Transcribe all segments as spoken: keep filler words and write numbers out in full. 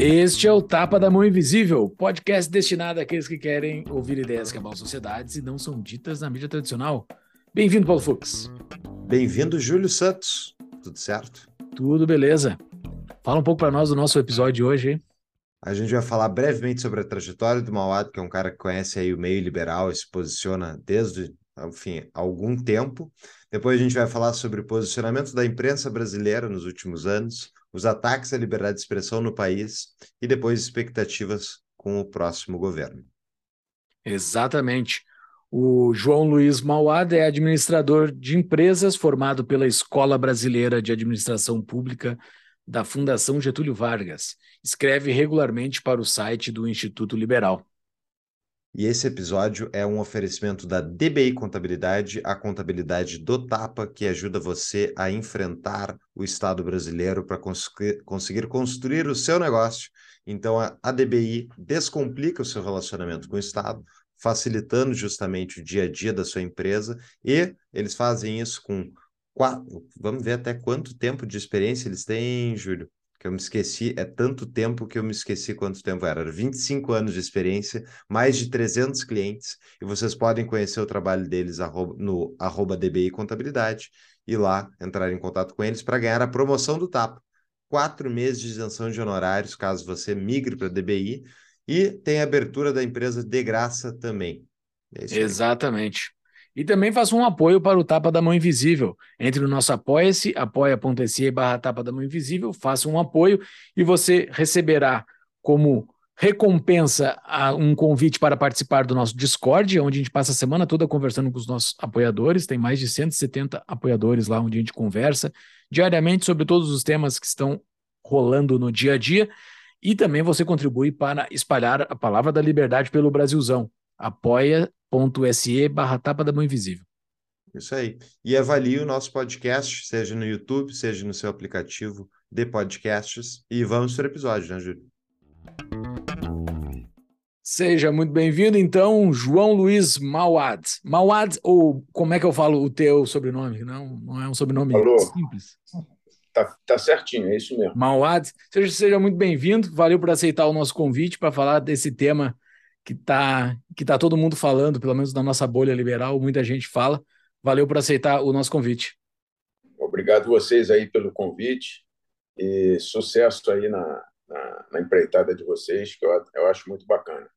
Este é o Tapa da Mão Invisível, podcast destinado àqueles que querem ouvir ideias que abalam sociedades e não são ditas na mídia tradicional. Bem-vindo, Paulo Fux. Bem-vindo, Júlio Santos. Tudo certo? Tudo beleza. Fala um pouco para nós do nosso episódio de hoje, hein? A gente vai falar brevemente sobre a trajetória do Mauad, que é um cara que conhece aí o meio liberal e se posiciona desde, enfim, algum tempo. Depois a gente vai falar sobre o posicionamento da imprensa brasileira nos últimos anos, os ataques à liberdade de expressão no país e depois expectativas com o próximo governo. Exatamente. O João Luiz Mauad é administrador de empresas formado pela Escola Brasileira de Administração Pública da Fundação Getúlio Vargas. Escreve regularmente para o site do Instituto Liberal. E esse episódio é um oferecimento da D B I Contabilidade, a contabilidade do Tapa, que ajuda você a enfrentar o Estado brasileiro para cons- conseguir construir o seu negócio. Então, a D B I descomplica o seu relacionamento com o Estado, facilitando justamente o dia a dia da sua empresa, e eles fazem isso com quatro... Vamos ver até quanto tempo de experiência eles têm, Júlio? Que eu me esqueci, é tanto tempo que eu me esqueci quanto tempo era, vinte e cinco anos de experiência, mais de trezentos clientes, e vocês podem conhecer o trabalho deles arroba, no arroba D B I Contabilidade, e lá entrar em contato com eles para ganhar a promoção do Tapa. Quatro meses de isenção de honorários, caso você migre para D B I, e tem a abertura da empresa de graça também. É isso aí. Exatamente. E também faça um apoio para o Tapa da Mão Invisível. Entre no nosso apoia-se, apoia.se barra Tapa da Mão Invisível, faça um apoio e você receberá como recompensa um convite para participar do nosso Discord, onde a gente passa a semana toda conversando com os nossos apoiadores. Tem mais de cento e setenta apoiadores lá, onde a gente conversa diariamente sobre todos os temas que estão rolando no dia a dia. E também você contribui para espalhar a palavra da liberdade pelo Brasilzão. Apoia .se barra Tapa da Mão Invisível. Isso aí. E avalie o nosso podcast, seja no YouTube, seja no seu aplicativo de podcasts. E vamos para o episódio, né, Júlio? Seja muito bem-vindo, então, João Luiz Mauad. Mauad, ou como é que eu falo o teu sobrenome? Não, não é um sobrenome Falou. Simples. Tá, tá certinho, é isso mesmo. Mauad, seja, seja muito bem-vindo. Valeu por aceitar o nosso convite para falar desse tema que está que tá todo mundo falando, pelo menos na nossa bolha liberal, muita gente fala. Valeu por aceitar o nosso convite. Obrigado vocês aí pelo convite e sucesso aí na, na, na empreitada de vocês, que eu, eu acho muito bacana.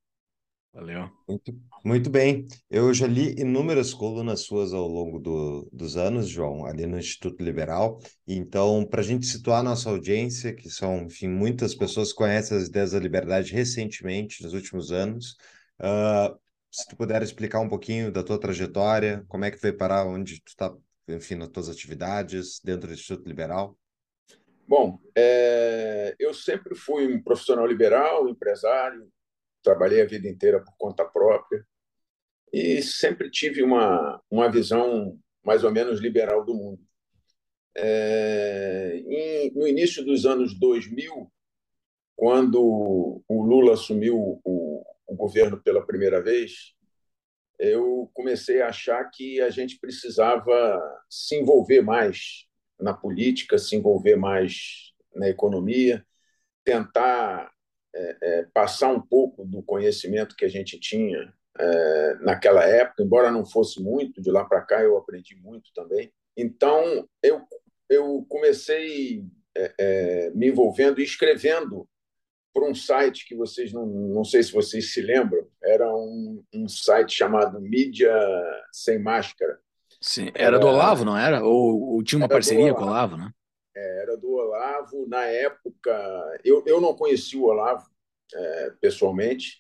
Valeu. Muito, muito bem. Eu já li inúmeras colunas suas ao longo do, dos anos, João, ali no Instituto Liberal. Então, para a gente situar a nossa audiência, que são, enfim, muitas pessoas que conhecem as ideias da liberdade recentemente, nos últimos anos, uh, se tu puder explicar um pouquinho da tua trajetória, como é que foi parar onde tu está, enfim, nas tuas atividades dentro do Instituto Liberal. Bom, é... eu sempre fui um profissional liberal, empresário, trabalhei a vida inteira por conta própria e sempre tive uma, uma visão mais ou menos liberal do mundo. É, em, no início dos anos dois mil, quando o Lula assumiu o, o governo pela primeira vez, eu comecei a achar que a gente precisava se envolver mais na política, se envolver mais na economia, tentar É, é, passar um pouco do conhecimento que a gente tinha é, naquela época, embora não fosse muito, de lá para cá eu aprendi muito também. Então, eu, eu comecei é, é, me envolvendo e escrevendo por um site que vocês, não, não sei se vocês se lembram, era um, um site chamado Mídia Sem Máscara. Sim, era, era do Olavo, não era? Ou, ou tinha uma parceria com o Olavo, né? Era do Olavo. Na época, eu, eu não conheci o Olavo é, pessoalmente.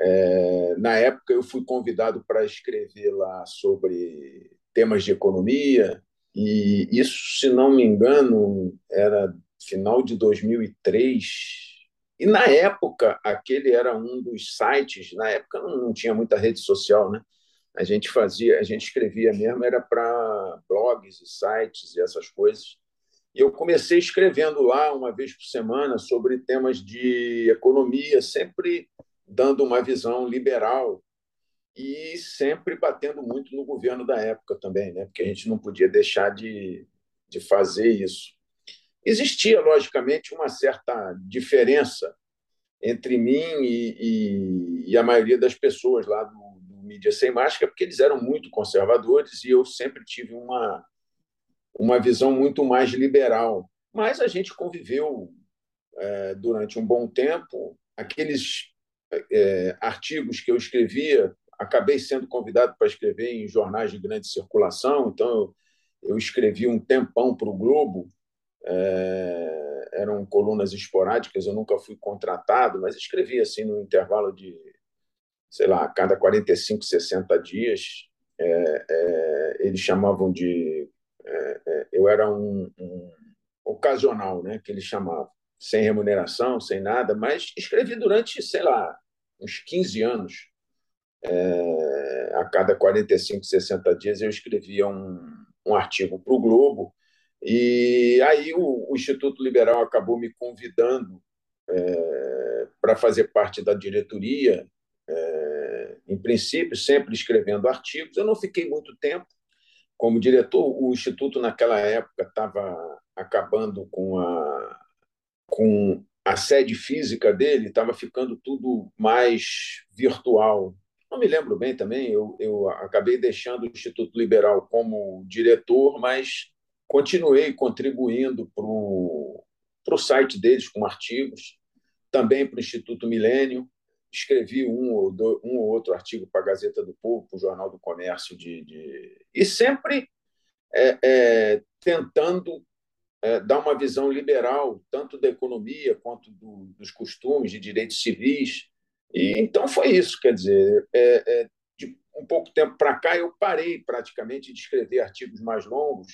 É, na época, eu fui convidado para escrever lá sobre temas de economia. E isso, se não me engano, era final de dois mil e três. E, na época, aquele era um dos sites. Na época, não, não tinha muita rede social, né? a gente fazia, a gente escrevia mesmo, era para blogs e sites e essas coisas. E eu comecei escrevendo lá uma vez por semana sobre temas de economia, sempre dando uma visão liberal e sempre batendo muito no governo da época também, né? Porque a gente não podia deixar de, de fazer isso. Existia, logicamente, uma certa diferença entre mim e, e, e a maioria das pessoas lá do, do Mídia Sem Máscara, porque eles eram muito conservadores e eu sempre tive uma, uma visão muito mais liberal. Mas a gente conviveu é, durante um bom tempo. Aqueles é, artigos que eu escrevia, acabei sendo convidado para escrever em jornais de grande circulação, então eu, eu escrevi um tempão para o Globo, é, eram colunas esporádicas, eu nunca fui contratado, mas escrevi assim, no intervalo de, sei lá, a cada quarenta e cinco, sessenta dias, é, é, eles chamavam de... É, é, eu era um, um ocasional, né, que eles chamavam, sem remuneração, sem nada, mas escrevi durante, sei lá, uns quinze anos. É, a cada quarenta e cinco, sessenta dias eu escrevia um, um artigo para o Globo, e aí o, o Instituto Liberal acabou me convidando é, para fazer parte da diretoria, é, em princípio, sempre escrevendo artigos. Eu não fiquei muito tempo como diretor. O Instituto, naquela época, estava acabando com a, com a sede física dele, estava ficando tudo mais virtual. Não me lembro bem também, eu, eu acabei deixando o Instituto Liberal como diretor, mas continuei contribuindo para o site deles com artigos, também para o Instituto Milênio. Escrevi um ou, do, um ou outro artigo para a Gazeta do Povo, para o Jornal do Comércio, de, de... e sempre é, é, tentando é, dar uma visão liberal, tanto da economia quanto do, dos costumes, de direitos civis. E então foi isso, quer dizer, é, é, de um pouco tempo para cá eu parei praticamente de escrever artigos mais longos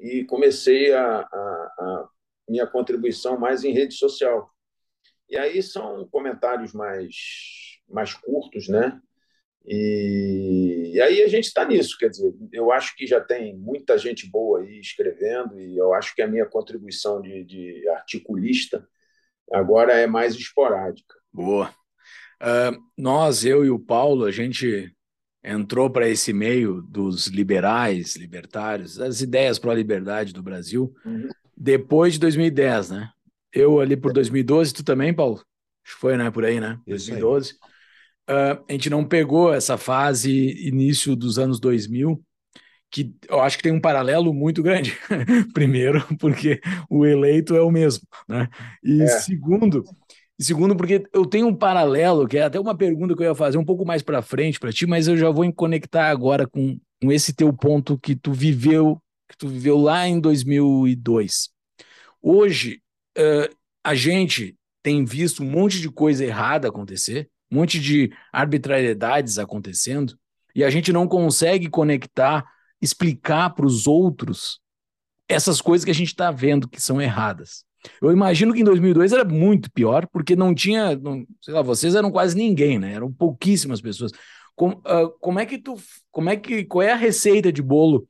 e comecei a, a, a minha contribuição mais em rede social. E aí são comentários mais, mais curtos, né? E, e aí a gente está nisso, quer dizer, eu acho que já tem muita gente boa aí escrevendo e eu acho que a minha contribuição de, de articulista agora é mais esporádica. Boa. Uh, nós, eu e o Paulo, a gente entrou para esse meio dos liberais, libertários, as ideias para a liberdade do Brasil, uhum. Depois de dois mil e dez, né? Eu ali por dois mil e doze, tu também, Paulo? Acho que foi, né? Por aí, né? dois mil e doze. Uh, a gente não pegou essa fase início dos anos dois mil, que eu acho que tem um paralelo muito grande. Primeiro, porque o eleito é o mesmo, né? E é. segundo... Segundo, porque eu tenho um paralelo, que é até uma pergunta que eu ia fazer um pouco mais para frente para ti, mas eu já vou conectar agora com, com esse teu ponto que tu viveu, que tu viveu lá em dois mil e dois. Hoje, uh, a gente tem visto um monte de coisa errada acontecer, um monte de arbitrariedades acontecendo, e a gente não consegue conectar, explicar para os outros essas coisas que a gente está vendo que são erradas. Eu imagino que em dois mil e dois era muito pior, porque não tinha, não, sei lá, vocês eram quase ninguém, né? Eram pouquíssimas pessoas. Com, uh, como é que tu, como é que, qual é a receita de bolo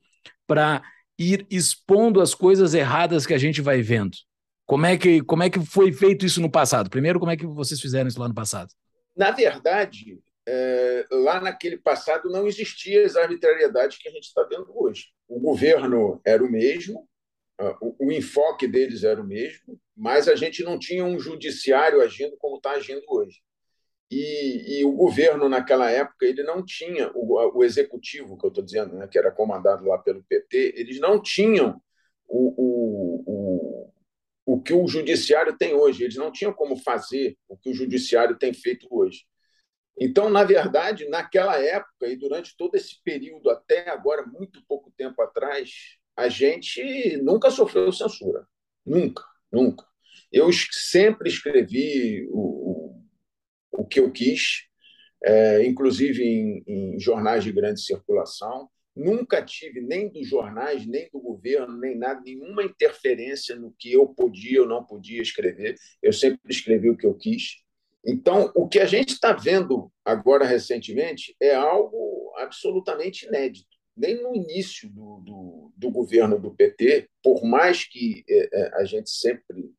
para ir expondo as coisas erradas que a gente vai vendo? Como é que, como é que foi feito isso no passado? Primeiro, como é que vocês fizeram isso lá no passado? Na verdade, é, lá naquele passado não existiam as arbitrariedades que a gente está vendo hoje. O governo era o mesmo, o enfoque deles era o mesmo, mas a gente não tinha um judiciário agindo como está agindo hoje. E, e o governo, naquela época, ele não tinha, o, o executivo, que eu estou dizendo, né, que era comandado lá pelo P T, eles não tinham o, o, o, o que o judiciário tem hoje, eles não tinham como fazer o que o judiciário tem feito hoje. Então, na verdade, naquela época e durante todo esse período, até agora, muito pouco tempo atrás, a gente nunca sofreu censura, nunca, nunca. Eu sempre escrevi o, o, o que eu quis, é, inclusive em, em jornais de grande circulação. Nunca tive, nem dos jornais, nem do governo, nem nada, nenhuma interferência no que eu podia ou não podia escrever. Eu sempre escrevi o que eu quis. Então, o que a gente está vendo agora recentemente é algo absolutamente inédito. Nem no início do, do, do governo do P T, por mais que a gente sempre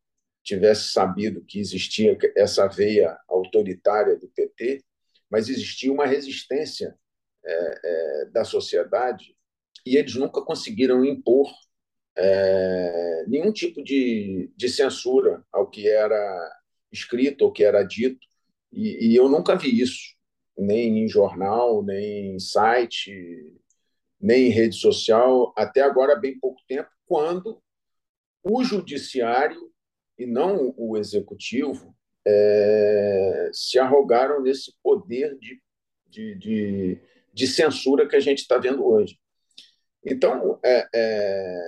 tivesse sabido que existia essa veia autoritária do P T, mas existia uma resistência é, é, da sociedade e eles nunca conseguiram impor é, nenhum tipo de, de censura ao que era escrito, ao que era dito, e, e eu nunca vi isso, nem em jornal, nem em site, nem em rede social, até agora há bem pouco tempo, quando o judiciário, e não o executivo, é, se arrogaram nesse poder de, de, de, de censura que a gente está vendo hoje. Então, é, é,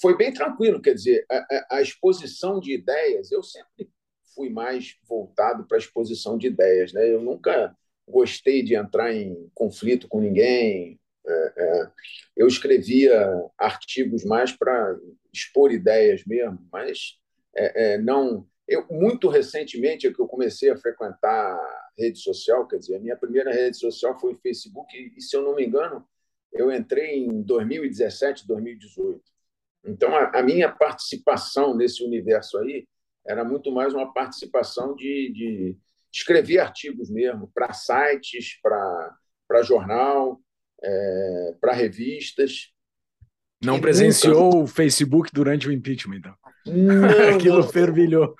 foi bem tranquilo, quer dizer, a, a exposição de ideias, eu sempre fui mais voltado para a exposição de ideias, né? Eu nunca gostei de entrar em conflito com ninguém. É, é, eu escrevia artigos mais para expor ideias mesmo, mas é, é, não. Eu, muito recentemente é que eu comecei a frequentar rede social, quer dizer, a minha primeira rede social foi o Facebook, e, se eu não me engano, eu entrei em dois mil e dezessete, dois mil e dezoito. Então, a, a minha participação nesse universo aí era muito mais uma participação de, de escrever artigos mesmo, para sites, para jornal, é, para revistas. Não presenciou nunca... o Facebook durante o impeachment, então? Não, aquilo não, fervilhou.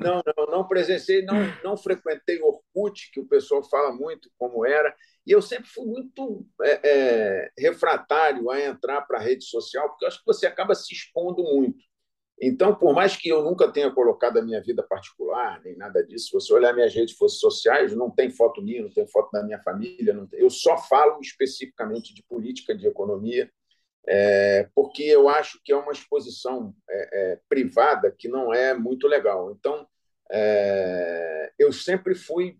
Não, não, não presenciei, não, não frequentei Orkut, que o pessoal fala muito como era, e eu sempre fui muito é, é, refratário a entrar para a rede social, porque eu acho que você acaba se expondo muito. Então, por mais que eu nunca tenha colocado a minha vida particular, nem nada disso, se você olhar minhas redes sociais, não tem foto minha, não tem foto da minha família, não tem... eu só falo especificamente de política, de economia, É, porque eu acho que é uma exposição é, é, privada que não é muito legal. Então, é, eu sempre fui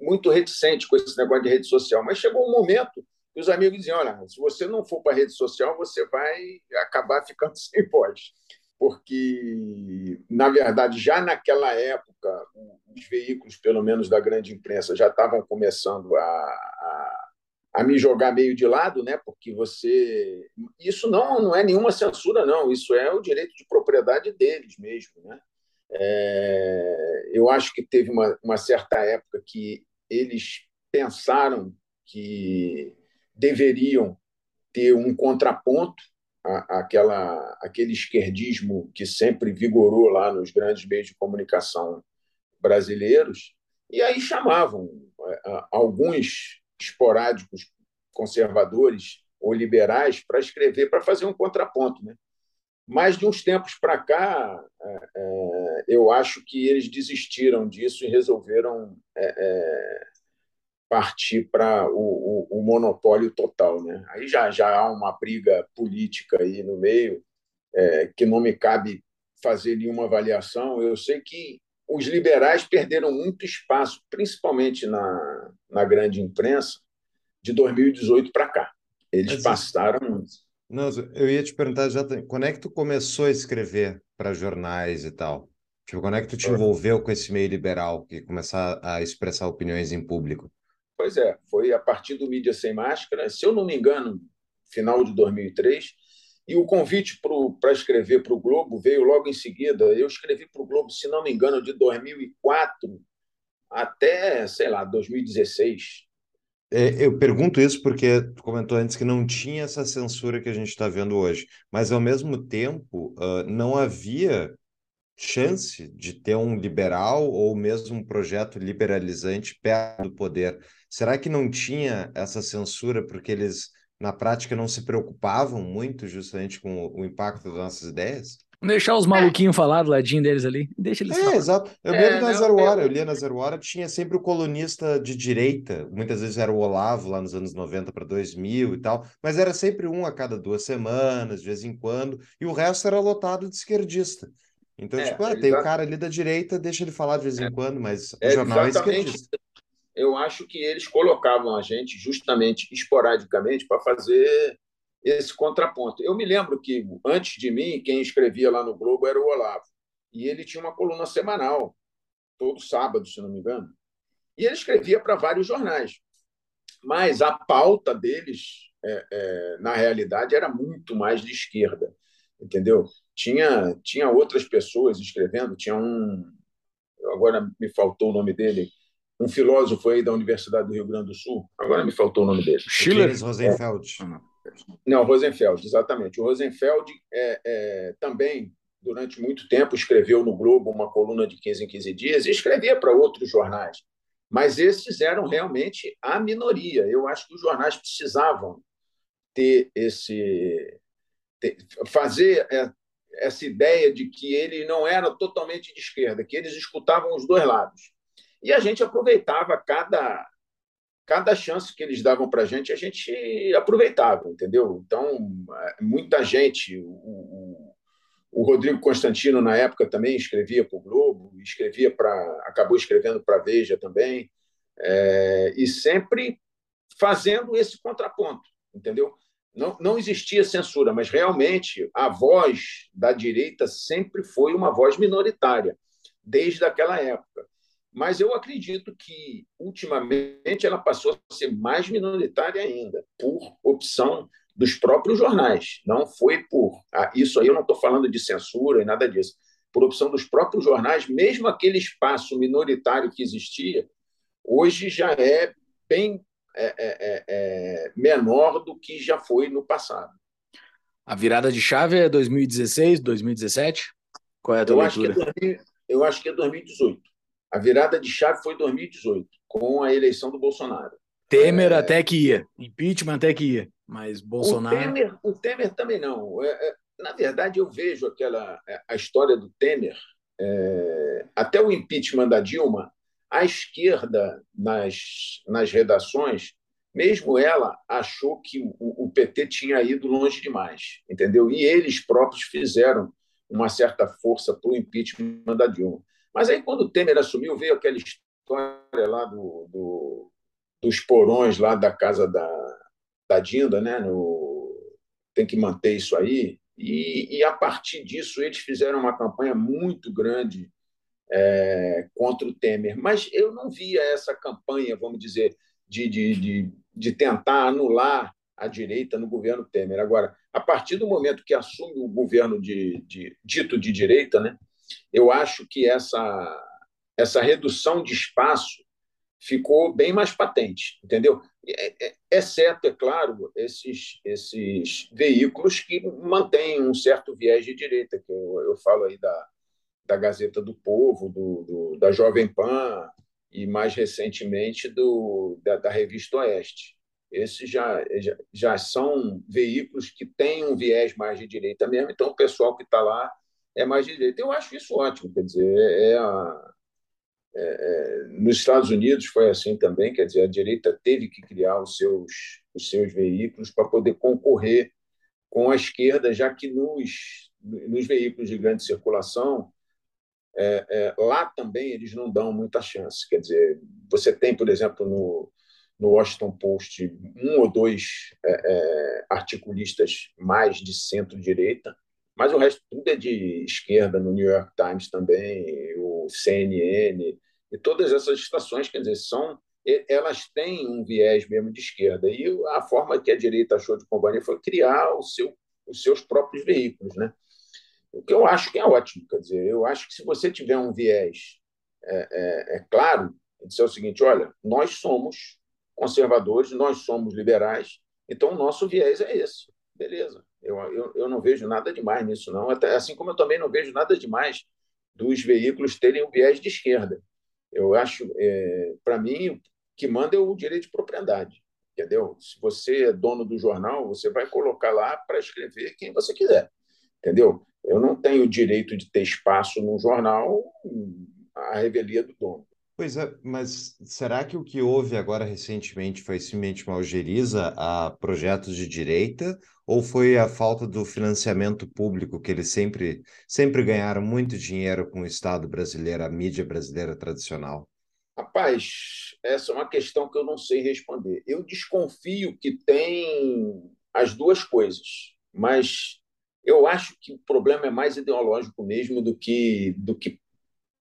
muito reticente com esse negócio de rede social, mas chegou um momento que os amigos diziam, olha, se você não for para a rede social, você vai acabar ficando sem voz, porque, na verdade, já naquela época, os veículos, pelo menos da grande imprensa, já estavam começando a, a a me jogar meio de lado, né? Porque você... Isso não, não é nenhuma censura, não. Isso é o direito de propriedade deles mesmo, né? É... Eu acho que teve uma, uma certa época que eles pensaram que deveriam ter um contraponto à, àquela, àquele esquerdismo que sempre vigorou lá nos grandes meios de comunicação brasileiros, e aí chamavam alguns... esporádicos, conservadores ou liberais, para escrever, para fazer um contraponto, né? Mas, de uns tempos para cá, é, eu acho que eles desistiram disso e resolveram é, é, partir para o, o, o monopólio total, né? Aí já, já há uma briga política aí no meio, é, que não me cabe fazer nenhuma avaliação. Eu sei que os liberais perderam muito espaço, principalmente na, na grande imprensa, de dois mil e dezoito para cá. Eles Mas, passaram... Não, eu ia te perguntar, já, quando é que tu começou a escrever para jornais e tal? Tipo, quando é que tu te envolveu com esse meio liberal e começar a expressar opiniões em público? Pois é, foi a partir do Mídia Sem Máscara, se eu não me engano, final de dois mil e três... E o convite para escrever para o Globo veio logo em seguida. Eu escrevi para o Globo, se não me engano, de dois mil e quatro até, sei lá, dois mil e dezesseis. É, eu pergunto isso porque tu comentou antes que não tinha essa censura que a gente está vendo hoje. Mas, ao mesmo tempo, uh, não havia chance de ter um liberal ou mesmo um projeto liberalizante perto do poder. Será que não tinha essa censura porque eles... na prática, não se preocupavam muito justamente com o impacto das nossas ideias? Deixar os maluquinhos é. falar do ladinho deles ali. Deixa eles é, falar. Exato. Eu é, lembro na Zero Hora, eu lia na Zero Hora, tinha sempre o colunista de direita, muitas vezes era o Olavo, lá nos anos noventa para dois mil e tal, mas era sempre um a cada duas semanas, de vez em quando, e o resto era lotado de esquerdista. Então, é, tipo, ah, tem o cara ali da direita, deixa ele falar de vez em é. quando, mas o é, jornal exatamente. é esquerdista. Eu acho que eles colocavam a gente justamente esporadicamente para fazer esse contraponto. Eu me lembro que, antes de mim, quem escrevia lá no Globo era o Olavo, e ele tinha uma coluna semanal, todo sábado, se não me engano, e ele escrevia para vários jornais. mas a pauta deles, é, é, na realidade, era muito mais de esquerda, entendeu? Tinha, tinha outras pessoas escrevendo, tinha um... Agora me faltou o nome dele, um filósofo aí da Universidade do Rio Grande do Sul, agora me faltou o nome dele. Schiller Rosenfeld. Não, Rosenfeld, exatamente. O Rosenfeld é, é, também, durante muito tempo, escreveu no Globo uma coluna de quinze em quinze dias e escrevia para outros jornais, mas esses eram realmente a minoria. Eu acho que os jornais precisavam ter esse... Ter, fazer... É, essa ideia de que ele não era totalmente de esquerda, que eles escutavam os dois lados. E a gente aproveitava cada, cada chance que eles davam para a gente, a gente aproveitava, entendeu? Então, muita gente... O, o Rodrigo Constantino, na época, também escrevia para o Globo, escrevia para, acabou escrevendo para a Veja também, é, e sempre fazendo esse contraponto, entendeu? Não, não existia censura, mas realmente a voz da direita sempre foi uma voz minoritária, desde aquela época. Mas eu acredito que, ultimamente, ela passou a ser mais minoritária ainda, por opção dos próprios jornais. Não foi por... Ah, isso aí eu não estou falando de censura e nada disso. Por opção dos próprios jornais, mesmo aquele espaço minoritário que existia, hoje já é bem... É, é, é menor do que já foi no passado. A virada de chave é dois mil e dezesseis, dois mil e dezessete? Qual é a tua leitura? Eu acho que é dois mil e dezoito. A virada de chave foi dois mil e dezoito, com a eleição do Bolsonaro. Temer é... até que ia, impeachment até que ia, mas Bolsonaro... O Temer, o Temer também não. É, é, na verdade, eu vejo aquela, a história do Temer, é, até o impeachment da Dilma. A esquerda, nas, nas redações, mesmo ela achou que o, o P T tinha ido longe demais, entendeu? E eles próprios fizeram uma certa força para o impeachment da Dilma. Mas aí, quando o Temer assumiu, veio aquela história lá do, do, dos porões lá da casa da, da Dinda, né? No, tem que manter isso aí. E, e, a partir disso, eles fizeram uma campanha muito grande, É, contra o Temer, mas eu não via essa campanha, vamos dizer, de, de, de, de tentar anular a direita no governo Temer. Agora, a partir do momento que assume o governo de, de, dito de direita, né, eu acho que essa, essa redução de espaço ficou bem mais patente, entendeu? É, é, exceto, é claro, esses, esses veículos que mantêm um certo viés de direita, que eu, eu falo aí da da Gazeta do Povo, do, do, da Jovem Pan e, mais recentemente, do, da, da Revista Oeste. Esses já, já, já são veículos que têm um viés mais de direita mesmo, então o pessoal que está lá é mais de direita. Eu acho isso ótimo, quer dizer, é a, é, nos Estados Unidos foi assim também, quer dizer, a direita teve que criar os seus, os seus veículos para poder concorrer com a esquerda, já que nos, nos veículos de grande circulação, É, é, lá também eles não dão muita chance. Quer dizer, você tem, por exemplo, no, no Washington Post, um ou dois é, é, articulistas mais de centro-direita, mas o resto tudo é de esquerda, no New York Times também, o C N N, e todas essas estações, quer dizer, são, elas têm um viés mesmo de esquerda. E a forma que a direita achou de combater foi criar o seu, os seus próprios veículos, né? O que eu acho que é ótimo, quer dizer, eu acho que se você tiver um viés é, é, é claro, dizer o seguinte, olha, nós somos conservadores, nós somos liberais, então o nosso viés é esse, beleza. Eu, eu, eu não vejo nada demais nisso, não. Até, assim como eu também não vejo nada demais dos veículos terem um viés de esquerda. Eu acho, é, para mim, o que manda é o direito de propriedade, entendeu? Se você é dono do jornal, você vai colocar lá para escrever quem você quiser, entendeu? Eu não tenho o direito de ter espaço no jornal à revelia do dono. Pois é, mas será que o que houve agora recentemente foi simplesmente uma algeriza a projetos de direita ou foi a falta do financiamento público que eles sempre, sempre ganharam muito dinheiro com o Estado brasileiro, a mídia brasileira tradicional? Rapaz, essa é uma questão que eu não sei responder. Eu desconfio que tem as duas coisas, mas... Eu acho que o problema é mais ideológico mesmo do que, do que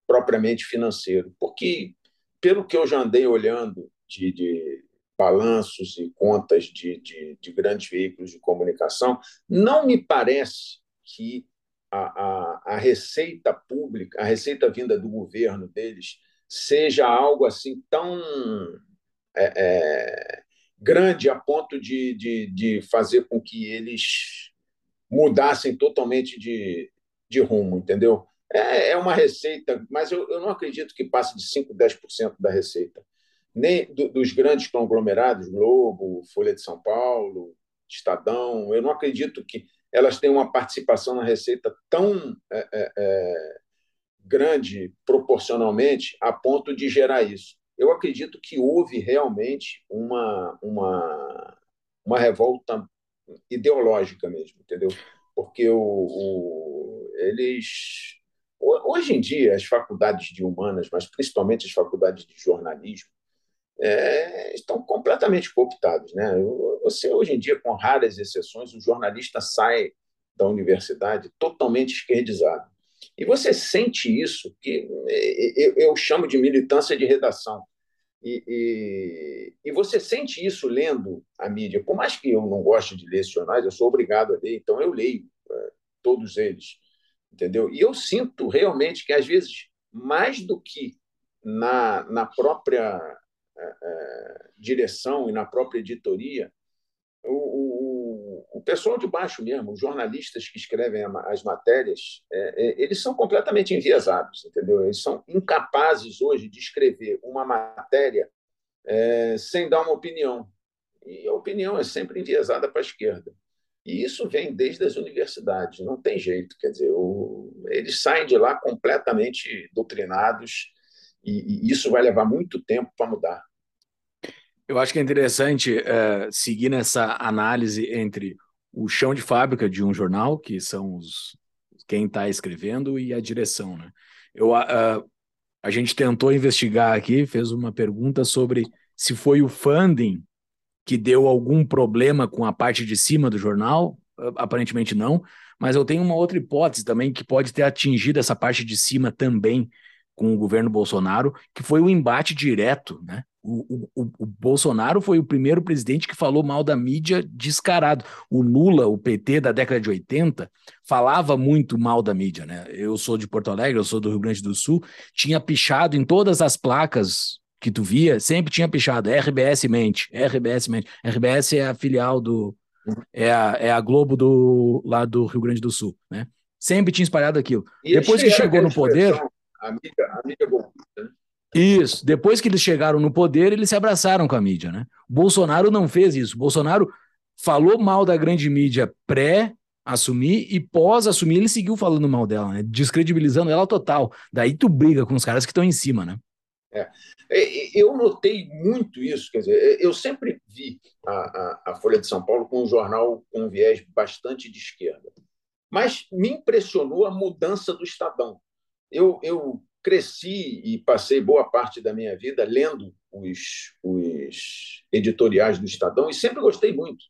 propriamente financeiro, porque, pelo que eu já andei olhando de, de balanços e contas de, de, de grandes veículos de comunicação, não me parece que a, a, a receita pública, a receita vinda do governo deles, seja algo assim tão é, é, grande a ponto de, de, de fazer com que eles mudassem totalmente de, de rumo, entendeu? É, é uma receita, mas eu, eu não acredito que passe de cinco por cento, dez por cento da receita. Nem do, dos grandes conglomerados, Globo, Folha de São Paulo, Estadão, eu não acredito que elas tenham uma participação na receita tão é, é, é, grande proporcionalmente a ponto de gerar isso. Eu acredito que houve realmente uma, uma, uma revolta ideológica mesmo, entendeu? Porque o, o, eles... Hoje em dia, as faculdades de humanas, mas principalmente as faculdades de jornalismo, é, estão completamente cooptadas, né? Você, hoje em dia, com raras exceções, o jornalista sai da universidade totalmente esquerdizado. E você sente isso, que eu chamo de militância de redação. E, e, e você sente isso lendo a mídia. Por mais que eu não goste de ler jornais, eu sou obrigado a ler, então eu leio é, todos eles. Entendeu? E eu sinto realmente que, às vezes, mais do que na, na própria é, direção e na própria editoria, o, o, o pessoal de baixo mesmo, os jornalistas que escrevem as matérias, é, é, eles são completamente enviesados, entendeu? Eles são incapazes hoje de escrever uma matéria é, sem dar uma opinião. E a opinião é sempre enviesada para a esquerda. E isso vem desde as universidades, não tem jeito, quer dizer, o, eles saem de lá completamente doutrinados e, e isso vai levar muito tempo para mudar. Eu acho que é interessante é, seguir nessa análise entre o chão de fábrica de um jornal, que são os, quem está escrevendo, e a direção, né? Eu, a, a gente tentou investigar aqui, fez uma pergunta sobre se foi o funding que deu algum problema com a parte de cima do jornal, aparentemente não, mas eu tenho uma outra hipótese também que pode ter atingido essa parte de cima também com o governo Bolsonaro, que foi o embate direto, né? O, o, o Bolsonaro foi o primeiro presidente que falou mal da mídia descarado. O Lula, o P T da década de oitenta, falava muito mal da mídia, né? Eu sou de Porto Alegre, eu sou do Rio Grande do Sul, tinha pichado em todas as placas que tu via, sempre tinha pichado, R B S mente, R B S mente, R B S é a filial do, é a, é a Globo do, lá do Rio Grande do Sul, né? Sempre tinha espalhado aquilo. E depois que chegou no poder... A mídia, a mídia golpista, né? Isso, depois que eles chegaram no poder, eles se abraçaram com a mídia, né? Bolsonaro não fez isso, Bolsonaro falou mal da grande mídia pré- assumir e pós-assumir, ele seguiu falando mal dela, né? Descredibilizando ela total. Daí tu briga com os caras que estão em cima, né? É. Eu notei muito isso, quer dizer, eu sempre vi a, a, a Folha de São Paulo como um jornal com um viés bastante de esquerda, mas me impressionou a mudança do Estadão. Eu, eu cresci e passei boa parte da minha vida lendo os, os editoriais do Estadão e sempre gostei muito.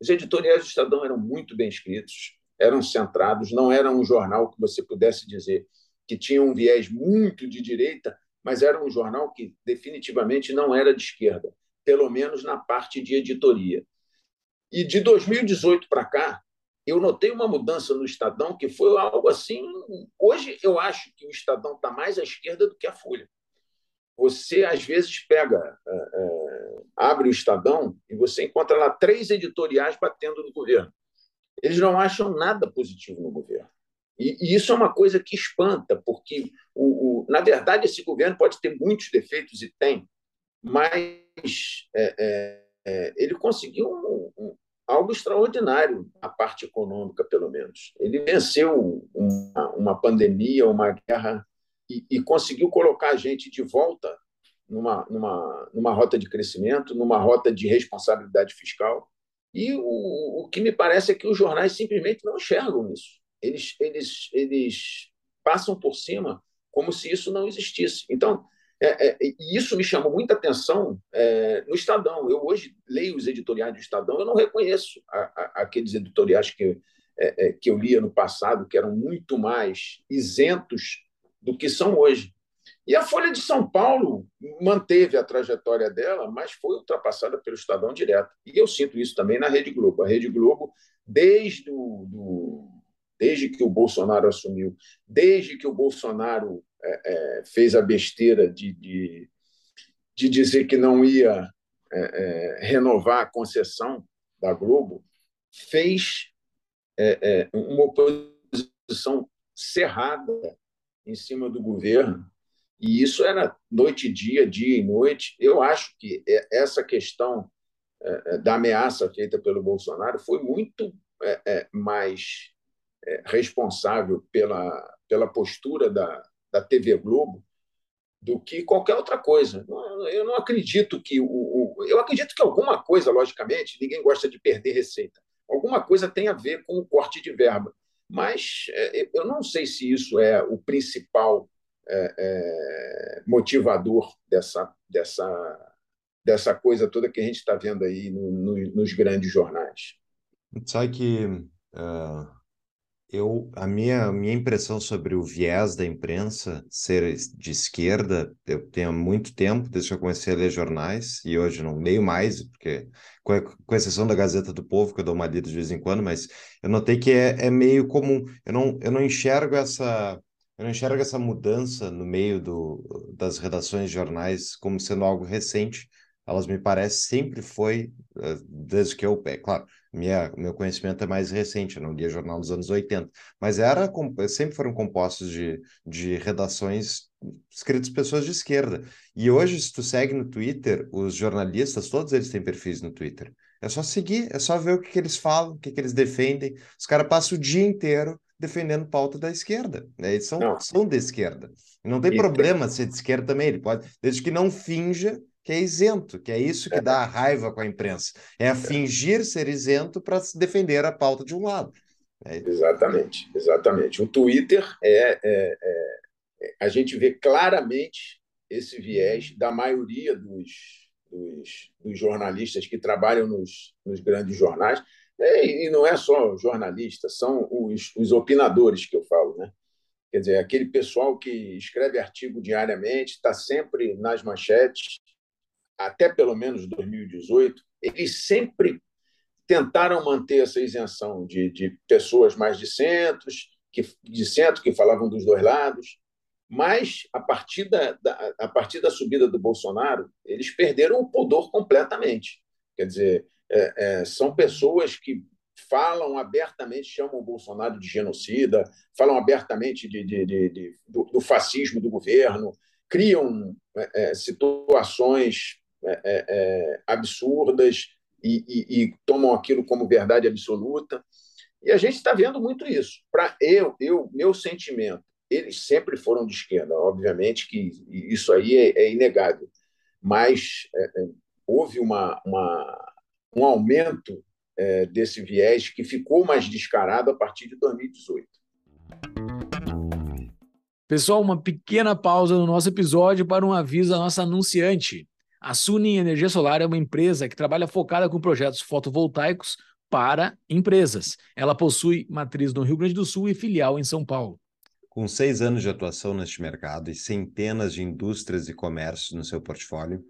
Os editoriais do Estadão eram muito bem escritos, eram centrados, não era um jornal que você pudesse dizer que tinha um viés muito de direita, mas era um jornal que definitivamente não era de esquerda, pelo menos na parte de editoria. E de dois mil e dezoito para cá, eu notei uma mudança no Estadão que foi algo assim... Hoje eu acho que o Estadão está mais à esquerda do que a Folha. Você, às vezes, pega, é, abre o Estadão e você encontra lá três editoriais batendo no governo. Eles não acham nada positivo no governo. E isso é uma coisa que espanta, porque, o, o, na verdade, esse governo pode ter muitos defeitos, e tem, mas é, é, é, ele conseguiu um, um, algo extraordinário na parte econômica, pelo menos. Ele venceu uma, uma pandemia, uma guerra, e, e conseguiu colocar a gente de volta numa, numa, numa rota de crescimento, numa rota de responsabilidade fiscal. E o, o que me parece é que os jornais simplesmente não enxergam isso. Eles, eles, eles passam por cima como se isso não existisse. Então, é, é, isso me chamou muita atenção é, no Estadão. Eu hoje leio os editoriais do Estadão, eu não reconheço a, a, aqueles editoriais que, é, é, que eu lia no passado, que eram muito mais isentos do que são hoje. E a Folha de São Paulo manteve a trajetória dela, mas foi ultrapassada pelo Estadão direto. E eu sinto isso também na Rede Globo. A Rede Globo, desde, o, do, desde que o Bolsonaro assumiu, desde que o Bolsonaro é, é, fez a besteira de, de, de dizer que não ia é, é, renovar a concessão da Globo, fez é, é, uma oposição cerrada em cima do governo, e isso era noite e dia, dia e noite. Eu acho que essa questão da ameaça feita pelo Bolsonaro foi muito mais responsável pela, pela postura da, da T V Globo do que qualquer outra coisa. Eu não acredito que... O, o, eu acredito que alguma coisa, logicamente, ninguém gosta de perder receita, alguma coisa tem a ver com o corte de verba, mas eu não sei se isso é o principal É, é, motivador dessa, dessa, dessa coisa toda que a gente está vendo aí no, no, nos grandes jornais. Sabe que uh, eu, a minha, minha impressão sobre o viés da imprensa ser de esquerda, eu tenho há muito tempo, desde que eu comecei a ler jornais, e hoje não leio mais, porque com, com exceção da Gazeta do Povo, que eu dou uma lida de vez em quando, mas eu notei que é, é meio comum. Eu não, eu não enxergo essa... Eu não enxergo essa mudança no meio do, das redações de jornais como sendo algo recente. Elas me parecem sempre foi, desde que eu... É claro, minha, meu conhecimento é mais recente, eu não lia jornal dos anos oitenta, mas era, sempre foram compostos de, de redações escritas por pessoas de esquerda. E hoje, se tu segue no Twitter, os jornalistas, todos eles têm perfis no Twitter. É só seguir, é só ver o que, que eles falam, o que, que eles defendem. Os caras passam o dia inteiro defendendo pauta da esquerda, né? Eles são, são de esquerda. Não tem problema ser de esquerda também, ele pode, desde que não finja que é isento, que é isso que dá a raiva com a imprensa. É fingir ser isento para defender a pauta de um lado. É. Exatamente, exatamente. O Twitter é, é, é... A gente vê claramente esse viés da maioria dos, dos, dos jornalistas que trabalham nos, nos grandes jornais. E não é só jornalista, são os, os opinadores que eu falo, né? Quer dizer, aquele pessoal que escreve artigo diariamente, está sempre nas manchetes, até pelo menos dois mil e dezoito, eles sempre tentaram manter essa isenção de, de pessoas mais de centro, que, de centro, que falavam dos dois lados, mas, a partir da, da, a partir da subida do Bolsonaro, eles perderam o pudor completamente. Quer dizer... É, é, são pessoas que falam abertamente, chamam o Bolsonaro de genocida, falam abertamente de, de, de, de, do, do fascismo do governo, criam é, situações é, é, absurdas e, e, e tomam aquilo como verdade absoluta. E a gente está vendo muito isso. Para eu, eu, meu sentimento, eles sempre foram de esquerda, obviamente que isso aí é, é inegável, mas é, é, houve uma... uma um aumento é, desse viés que ficou mais descarado a partir de dois mil e dezoito. Pessoal, uma pequena pausa no nosso episódio para um aviso à nossa anunciante. A SUNY Energia Solar é uma empresa que trabalha focada com projetos fotovoltaicos para empresas. Ela possui matriz no Rio Grande do Sul e filial em São Paulo. Com seis anos de atuação neste mercado e centenas de indústrias e comércios no seu portfólio,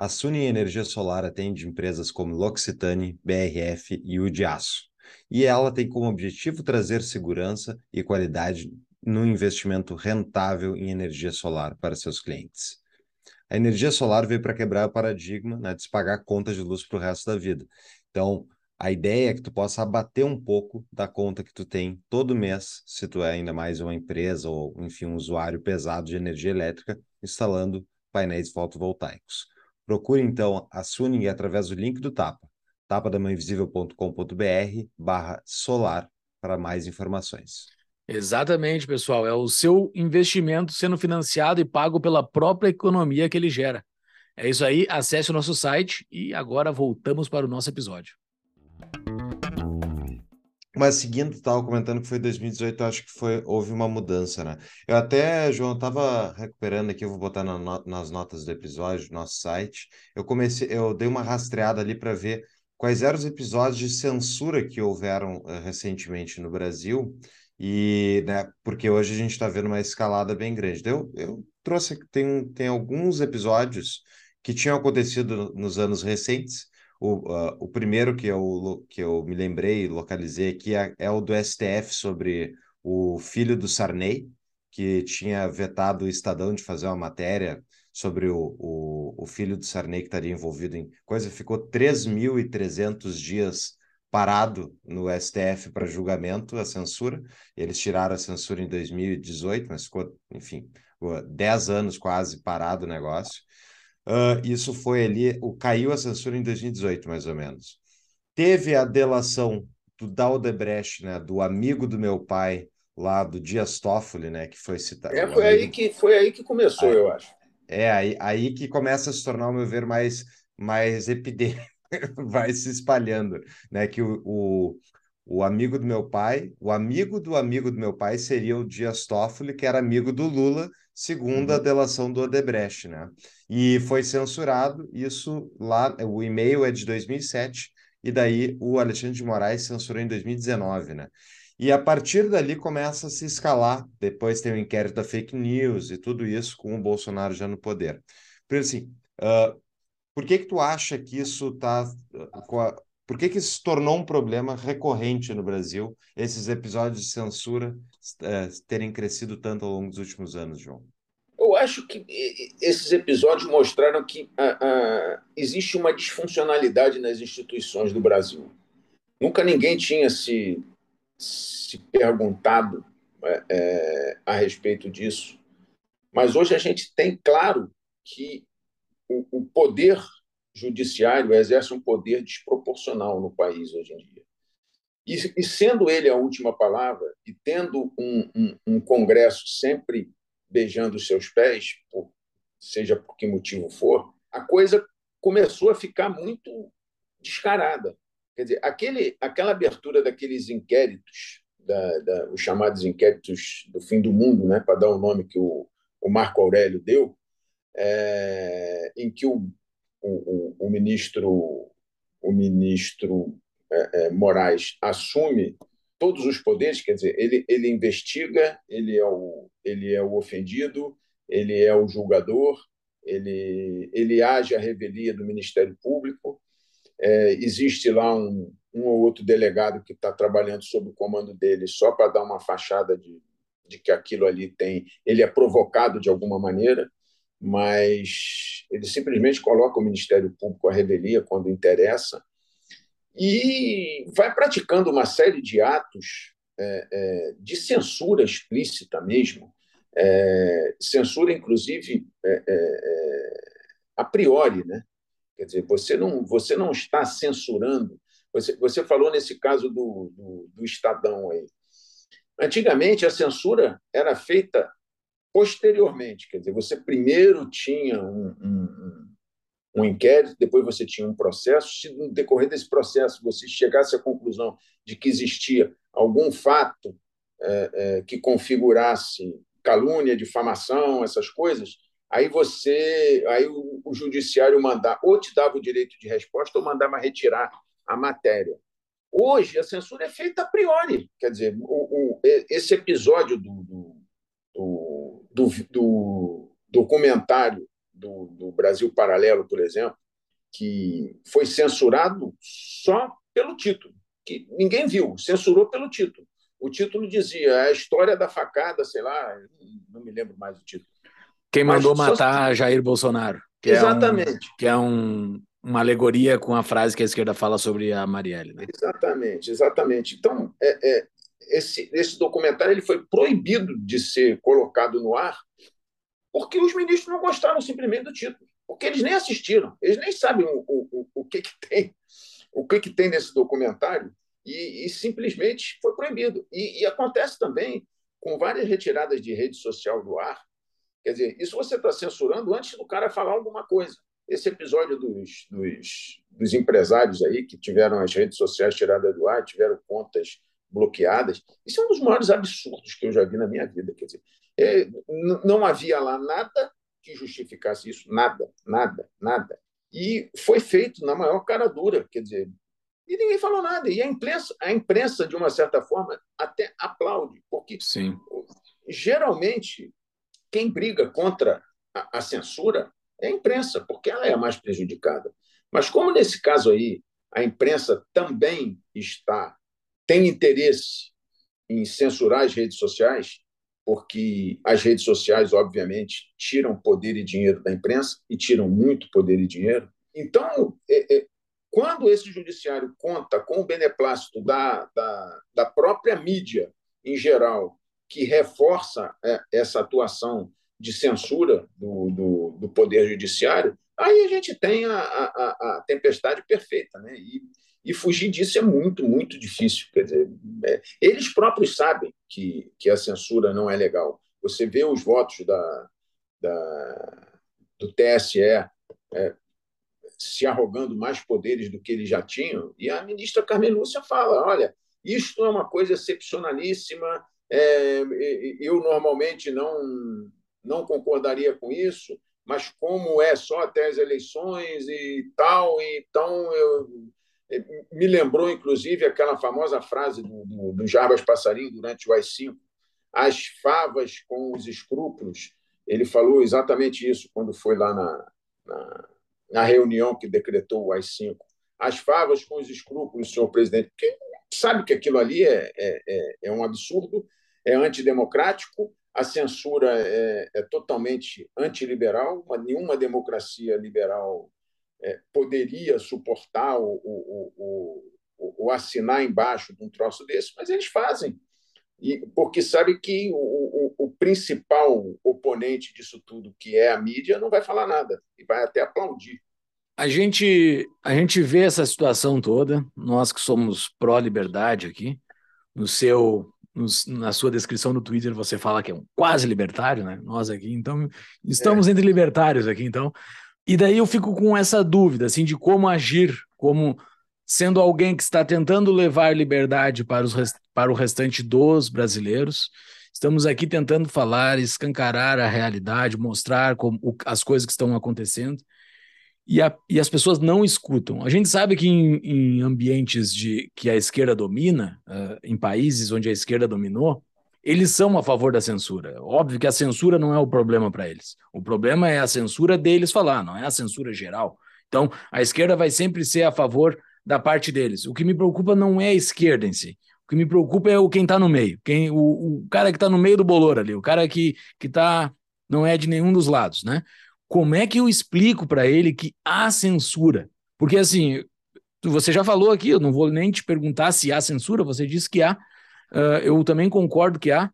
a SUNY Energia Solar atende empresas como L'Occitane, B R F e Udiaço. E ela tem como objetivo trazer segurança e qualidade no investimento rentável em energia solar para seus clientes. A energia solar veio para quebrar o paradigma, né, de se pagar conta de luz para o resto da vida. Então, a ideia é que tu possa abater um pouco da conta que tu tem todo mês, se tu é ainda mais uma empresa ou, enfim, um usuário pesado de energia elétrica, instalando painéis fotovoltaicos. Procure, então, a SUNY através do link do Tapa, tapadamãoinvisível.com.br barra solar para mais informações. Exatamente, pessoal. É o seu investimento sendo financiado e pago pela própria economia que ele gera. É isso aí. Acesse o nosso site e agora voltamos para o nosso episódio. Mas seguindo, tu estava comentando que foi dois mil e dezoito, acho que foi, houve uma mudança, né? Eu até, João, estava recuperando aqui, eu vou botar na no, nas notas do episódio, do nosso site. Eu comecei, eu dei uma rastreada ali para ver quais eram os episódios de censura que houveram uh, recentemente no Brasil, e, né, porque hoje a gente está vendo uma escalada bem grande. Eu, eu trouxe, tem, tem alguns episódios que tinham acontecido nos anos recentes. O, uh, o primeiro que eu, que eu me lembrei e localizei aqui é, é o do S T F sobre o filho do Sarney, que tinha vetado o Estadão de fazer uma matéria sobre o, o, o filho do Sarney que estaria envolvido em coisa. Ficou três mil e trezentos dias parado no S T F para julgamento, a censura. Eles tiraram a censura em dois mil e dezoito, mas ficou, enfim, dez anos quase parado o negócio. Uh, isso foi ali, o, caiu a censura em dois mil e dezoito, mais ou menos. Teve a delação do da Odebrecht, né, do amigo do meu pai, lá do Dias Toffoli, né, que foi citado. É, foi, aí que, foi aí que começou, aí, eu acho. É, aí, aí que começa a se tornar, ao meu ver, mais, mais epidêmico, vai se espalhando, né, que o, o, o amigo do meu pai, o amigo do amigo do meu pai seria o Dias Toffoli, que era amigo do Lula, segundo uhum. a delação do Odebrecht, né, e foi censurado, isso lá, o e-mail é de dois mil e sete, e daí o Alexandre de Moraes censurou em dois mil e dezenove, né. E a partir dali começa a se escalar. Depois tem o inquérito da fake news e tudo isso com o Bolsonaro já no poder. Por, assim, uh, por que que tu acha que isso tá, uh, por que que isso se tornou um problema recorrente no Brasil, esses episódios de censura uh, terem crescido tanto ao longo dos últimos anos, João? Eu acho que esses episódios mostraram que ah, ah, existe uma disfuncionalidade nas instituições do Brasil. Nunca ninguém tinha se... se perguntado é, a respeito disso. Mas hoje a gente tem claro que o, o poder judiciário exerce um poder desproporcional no país hoje em dia. E, e sendo ele a última palavra, e tendo um, um, um Congresso sempre beijando os seus pés, por, seja por que motivo for, a coisa começou a ficar muito descarada. Quer dizer, aquele, aquela abertura daqueles inquéritos, da, da, os chamados inquéritos do fim do mundo, né, para dar o nome que o, o Marco Aurélio deu, é, em que o, o, o ministro, o ministro é, é, Moraes assume todos os poderes, quer dizer, ele, ele investiga, ele é, o, ele é o ofendido, ele é o julgador, ele, ele age à revelia do Ministério Público. É, existe lá um, um ou outro delegado que está trabalhando sob o comando dele só para dar uma fachada de, de que aquilo ali tem... Ele é provocado de alguma maneira, mas ele simplesmente coloca o Ministério Público à revelia quando interessa e vai praticando uma série de atos é, é, de censura explícita mesmo, é, censura, inclusive, é, é, a priori, né? Quer dizer, você não, você não está censurando. Você, você falou nesse caso do, do, do Estadão aí. Antigamente, a censura era feita posteriormente. Quer dizer, você primeiro tinha um, um, um inquérito, depois você tinha um processo. Se no decorrer desse processo você chegasse à conclusão de que existia algum fato é, é, que configurasse calúnia, difamação, essas coisas... Aí você, aí o, o judiciário mandava, ou te dava o direito de resposta, ou mandava retirar a matéria. Hoje, a censura é feita a priori. Quer dizer, o, o, esse episódio do, do, do, do documentário do, do Brasil Paralelo, por exemplo, que foi censurado só pelo título, que ninguém viu, censurou pelo título. O título dizia a história da facada, sei lá, não me lembro mais o título. Quem mandou matar Jair Bolsonaro. Que exatamente. É um, que é um, uma alegoria com a frase que a esquerda fala sobre a Marielle. Né? Exatamente, exatamente. Então, é, é, esse, esse documentário ele foi proibido de ser colocado no ar porque os ministros não gostaram simplesmente do título, porque eles nem assistiram, eles nem sabem o, o, o, que, que, tem, o que, que tem nesse documentário e, e simplesmente foi proibido. E, e acontece também com várias retiradas de rede social do ar. Quer dizer, isso você está censurando antes do cara falar alguma coisa. Esse episódio dos, dos, dos empresários aí que tiveram as redes sociais tiradas do ar, tiveram contas bloqueadas, isso é um dos maiores absurdos que eu já vi na minha vida. Quer dizer, é, não havia lá nada que justificasse isso, nada, nada, nada. E foi feito na maior cara dura, quer dizer, e ninguém falou nada. E a imprensa, a imprensa de uma certa forma, até aplaude, porque Sim. geralmente... Quem briga contra a, a censura é a imprensa, porque ela é a mais prejudicada. Mas como nesse caso aí a imprensa também está, tem interesse em censurar as redes sociais, porque as redes sociais, obviamente, tiram poder e dinheiro da imprensa e tiram muito poder e dinheiro. Então, é, é, quando esse judiciário conta com o beneplácito da, da, da própria mídia em geral, que reforça é, essa atuação de censura do, do, do poder judiciário, aí a gente tem a, a, a tempestade perfeita, né? E, e fugir disso é muito, muito difícil. Quer dizer, é, eles próprios sabem que, que a censura não é legal. Você vê os votos da, da, do T S E é, se arrogando mais poderes do que eles já tinham, e a ministra Carmen Lúcia fala, olha, isto é uma coisa excepcionalíssima, é, eu normalmente não, não concordaria com isso, mas como é só até as eleições e tal, então eu, me lembrou, inclusive, aquela famosa frase do, do, do Jarbas Passarinho durante o A I cinco, as favas com os escrúpulos. Ele falou exatamente isso quando foi lá na, na, na reunião que decretou o A I cinco. As favas com os escrúpulos, senhor presidente, porque sabe que aquilo ali é, é, é um absurdo, é antidemocrático, a censura é, é totalmente antiliberal, nenhuma democracia liberal é, poderia suportar ou, ou, ou, ou, ou assinar embaixo de um troço desse, mas eles fazem, e, porque sabe que o, o, o principal oponente disso tudo, que é a mídia, não vai falar nada e vai até aplaudir. A gente, a gente vê essa situação toda, nós que somos pró-liberdade aqui, no seu... na sua descrição no Twitter você fala que é um quase libertário, né? Nós aqui, então, estamos é. entre libertários aqui, então. E daí eu fico com essa dúvida, assim, de como agir, como sendo alguém que está tentando levar liberdade para, os rest... para o restante dos brasileiros. Estamos aqui tentando falar, escancarar a realidade, mostrar como... as coisas que estão acontecendo. E, a... e as pessoas não escutam. A gente sabe que em, em ambientes de... que a esquerda domina, uh, em países onde a esquerda dominou, eles são a favor da censura. Óbvio que a censura não é o problema para eles. O problema é a censura deles falar, não é a censura geral. Então, a esquerda vai sempre ser a favor da parte deles. O que me preocupa não é a esquerda em si. O que me preocupa é o quem está no meio. Quem, o, o cara que está no meio do bolor ali, o cara que, que tá, não é de nenhum dos lados, né? Como é que eu explico para ele que há censura? Porque, assim, você já falou aqui, eu não vou nem te perguntar se há censura, você disse que há, uh, eu também concordo que há,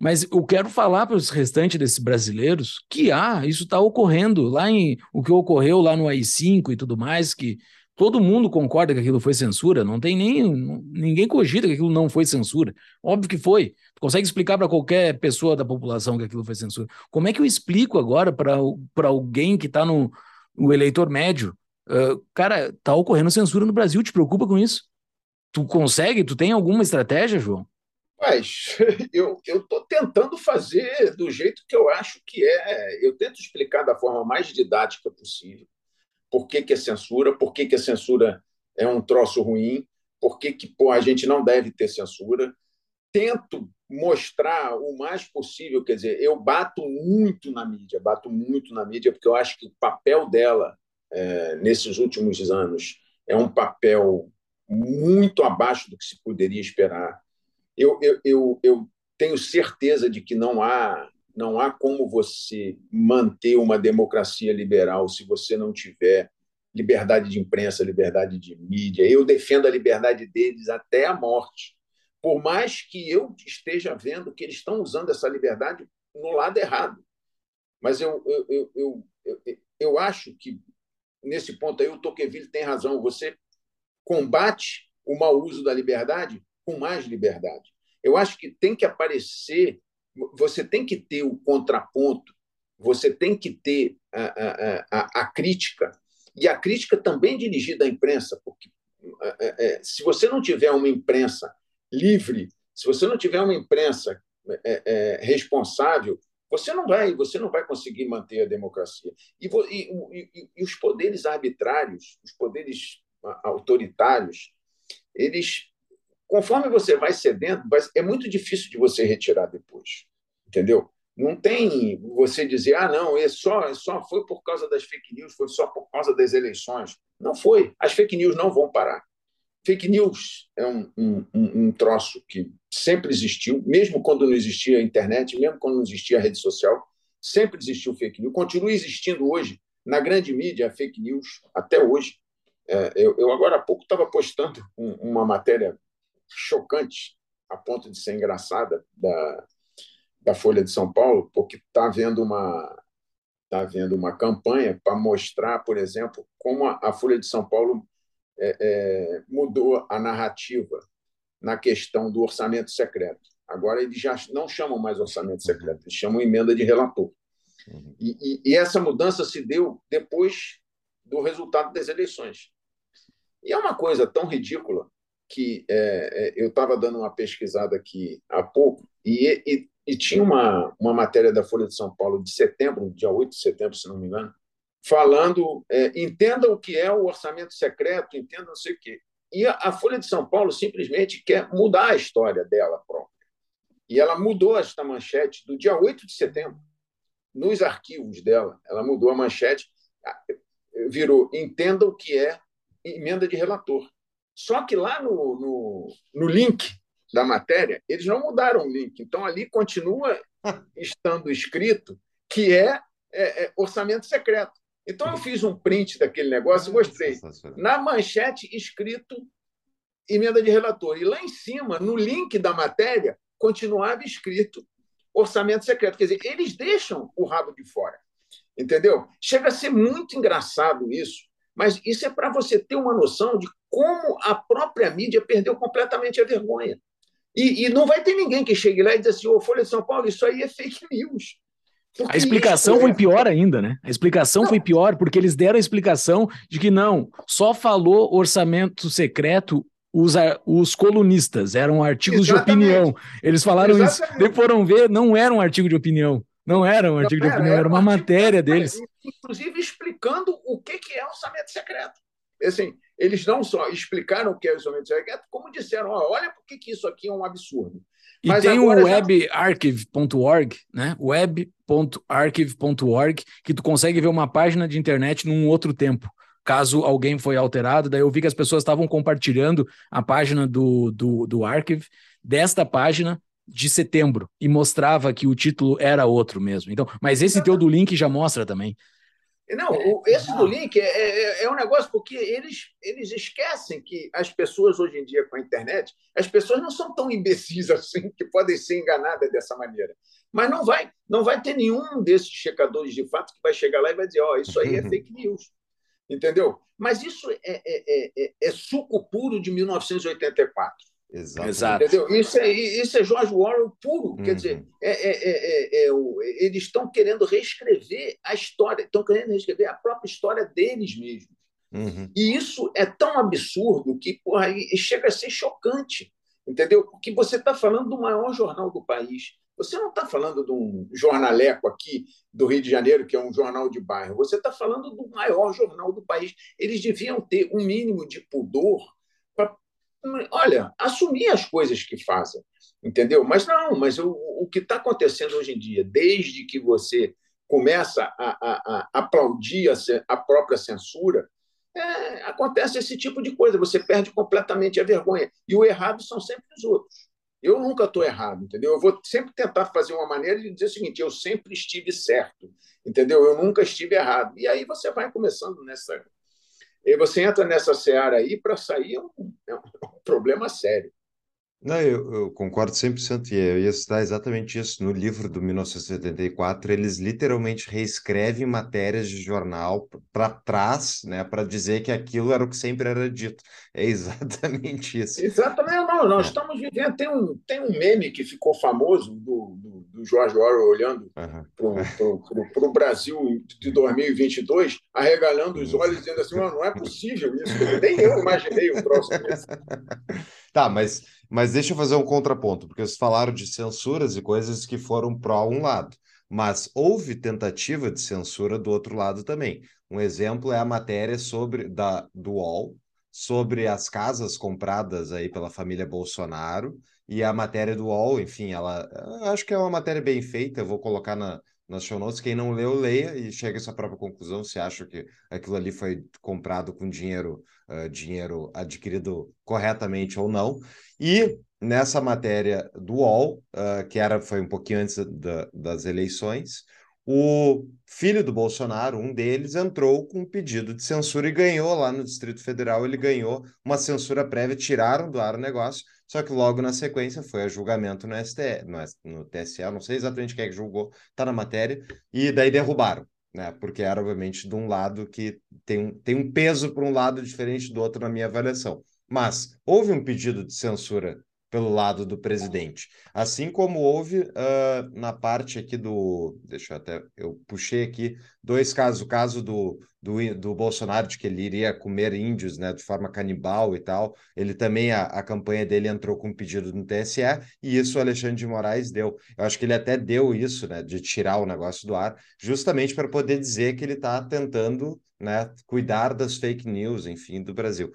mas eu quero falar para os restantes desses brasileiros que há, isso está ocorrendo, lá em o que ocorreu lá no A I cinco e tudo mais, que todo mundo concorda que aquilo foi censura, não tem nem, ninguém cogita que aquilo não foi censura, óbvio que foi. Consegue explicar para qualquer pessoa da população que aquilo foi censura? Como é que eu explico agora para alguém que está no o eleitor médio? Uh, cara, está ocorrendo censura no Brasil, te preocupa com isso? Tu consegue? Tu tem alguma estratégia, João? Mas eu estou tentando fazer do jeito que eu acho que é. Eu tento explicar da forma mais didática possível por que, que é censura, por que, que a censura é um troço ruim, por que, que pô, a gente não deve ter censura. Tento mostrar o mais possível, quer dizer, eu bato muito na mídia, bato muito na mídia, porque eu acho que o papel dela, é, nesses últimos anos, é um papel muito abaixo do que se poderia esperar. Eu, eu, eu, eu tenho certeza de que não há, não há como você manter uma democracia liberal se você não tiver liberdade de imprensa, liberdade de mídia. Eu defendo a liberdade deles até a morte. Por mais que eu esteja vendo que eles estão usando essa liberdade no lado errado. Mas eu, eu, eu, eu, eu, eu acho que, nesse ponto aí, o Tocqueville tem razão. Você combate o mau uso da liberdade com mais liberdade. Eu acho que tem que aparecer, você tem que ter o contraponto, você tem que ter a, a, a, a crítica, e a crítica também dirigida à imprensa, porque se você não tiver uma imprensa livre, se você não tiver uma imprensa é, é, responsável, você não vai, você não vai conseguir manter a democracia. E, vo, e, e, e os poderes arbitrários, os poderes autoritários, eles, conforme você vai cedendo, vai, é muito difícil de você retirar depois, entendeu? Não tem você dizer, ah, não, é só, só foi por causa das fake news, foi só por causa das eleições. Não foi. As fake news não vão parar. Fake news é um, um, um troço que sempre existiu, mesmo quando não existia a internet, mesmo quando não existia a rede social, sempre existiu fake news. Continua existindo hoje, na grande mídia, a fake news, até hoje. É, eu, eu agora há pouco estava postando um, uma matéria chocante, a ponto de ser engraçada, da... da Folha de São Paulo, porque está havendo uma, tá havendo uma campanha para mostrar, por exemplo, como a Folha de São Paulo é, é, mudou a narrativa na questão do orçamento secreto. Agora, eles já não chamam mais orçamento secreto, eles chamam emenda de relator. E, e, e essa mudança se deu depois do resultado das eleições. E é uma coisa tão ridícula que é, eu estava dando uma pesquisada aqui há pouco e, e E tinha uma, uma matéria da Folha de São Paulo de setembro, dia oito de setembro, se não me engano, falando, é, entenda o que é o orçamento secreto, entenda não sei o quê. E a, a Folha de São Paulo simplesmente quer mudar a história dela própria. E ela mudou esta manchete do dia oito de setembro. Nos arquivos dela, ela mudou a manchete, virou entenda o que é emenda de relator. Só que lá no, no, no link da matéria, eles não mudaram o link. Então, ali continua estando escrito que é, é, é orçamento secreto. Então, eu fiz um print daquele negócio e mostrei. Na manchete, escrito emenda de relator. E lá em cima, no link da matéria, continuava escrito orçamento secreto. Quer dizer, eles deixam o rabo de fora. Entendeu? Chega a ser muito engraçado isso. Mas isso é para você ter uma noção de como a própria mídia perdeu completamente a vergonha. E, e não vai ter ninguém que chegue lá e diz assim, ô, Folha de São Paulo, isso aí é fake news. A explicação isso... foi pior ainda, né? A explicação não. foi pior, porque eles deram a explicação de que não, só falou orçamento secreto os, os colunistas, eram artigos Exatamente. de opinião. Eles falaram Exatamente. isso, e foram ver, não era um artigo de opinião. Não era um artigo não, de opinião, era, era uma matéria de... deles. Inclusive explicando o que é orçamento secreto. Assim, eles não só explicaram o que é orçamento secreto, como disseram, oh, olha por que isso aqui é um absurdo. E Mas tem o web archive ponto org, né? web ponto archive ponto org, que tu consegue ver uma página de internet num outro tempo, caso alguém foi alterado. Daí eu vi que as pessoas estavam compartilhando a página do, do, do archive, desta página de setembro, e mostrava que o título era outro mesmo. Então, mas esse teu do link já mostra também. Não, esse do link é, é, é um negócio porque eles, eles esquecem que as pessoas hoje em dia com a internet, as pessoas não são tão imbecis assim que podem ser enganadas dessa maneira. Mas não vai, não vai ter nenhum desses checadores de fato que vai chegar lá e vai dizer, ó, oh, isso aí é fake news. Entendeu? Mas isso é, é, é, é suco puro de mil novecentos e oitenta e quatro. Exato. Exato. Entendeu? Isso é, isso é George Orwell puro. Uhum. Quer dizer, é, é, é, é, é, eles estão querendo reescrever a história, estão querendo reescrever a própria história deles mesmos. Uhum. E isso é tão absurdo que porra, chega a ser chocante. Entendeu? Porque você está falando do maior jornal do país. Você não está falando de um jornaleco aqui do Rio de Janeiro, que é um jornal de bairro. Você está falando do maior jornal do país. Eles deviam ter um mínimo de pudor para... Olha, assumir as coisas que fazem, entendeu? Mas não, mas o, o que está acontecendo hoje em dia, desde que você começa a, a, a aplaudir a, a própria censura, é, acontece esse tipo de coisa, você perde completamente a vergonha. E o errado são sempre os outros. Eu nunca estou errado, entendeu? Eu vou sempre tentar fazer uma maneira de dizer o seguinte, eu sempre estive certo, entendeu? Eu nunca estive errado. E aí você vai começando nessa... E você entra nessa seara aí para sair é um, é um problema sério. Não, eu, eu concordo cem por cento. E eu ia citar exatamente isso. No livro do mil novecentos e setenta e quatro, eles literalmente reescrevem matérias de jornal para trás, né, para dizer que aquilo era o que sempre era dito. É exatamente isso. Exatamente. Não, nós é. estamos vivendo... Tem um, tem um meme que ficou famoso do, do, do George Orwell olhando uhum. para o Brasil de dois mil e vinte e dois, arregalando os olhos, dizendo assim, não, não é possível isso. Nem eu imaginei o troço desse. Tá, mas, mas deixa eu fazer um contraponto, porque vocês falaram de censuras e coisas que foram pró um lado, mas houve tentativa de censura do outro lado também. Um exemplo é a matéria sobre, da, do U O L sobre as casas compradas aí pela família Bolsonaro E a matéria do U O L, enfim, ela acho que é uma matéria bem feita, eu vou colocar na, nas show notes. Quem não leu, leia e chega à sua própria conclusão, se acha que aquilo ali foi comprado com dinheiro, uh, dinheiro adquirido corretamente ou não. E nessa matéria do U O L, uh, que era, foi um pouquinho antes da, das eleições, o filho do Bolsonaro, um deles, entrou com um pedido de censura e ganhou lá no Distrito Federal, ele ganhou uma censura prévia, tiraram do ar o negócio, só que logo na sequência foi a julgamento no S T F, no T S E, não sei exatamente quem é que julgou, tá na matéria, e daí derrubaram, né? Porque era, obviamente, de um lado que tem um, tem um peso para um lado diferente do outro na minha avaliação. Mas houve um pedido de censura pelo lado do presidente. Assim como houve uh, na parte aqui do... Deixa eu até... Eu puxei aqui dois casos. O caso do, do, do Bolsonaro, de que ele iria comer índios, né, de forma canibal e tal. Ele também, a, a campanha dele entrou com um pedido no T S E, e isso o Alexandre de Moraes deu. Eu acho que ele até deu isso, né, de tirar o negócio do ar, justamente para poder dizer que ele está tentando, né, cuidar das fake news, enfim, do Brasil.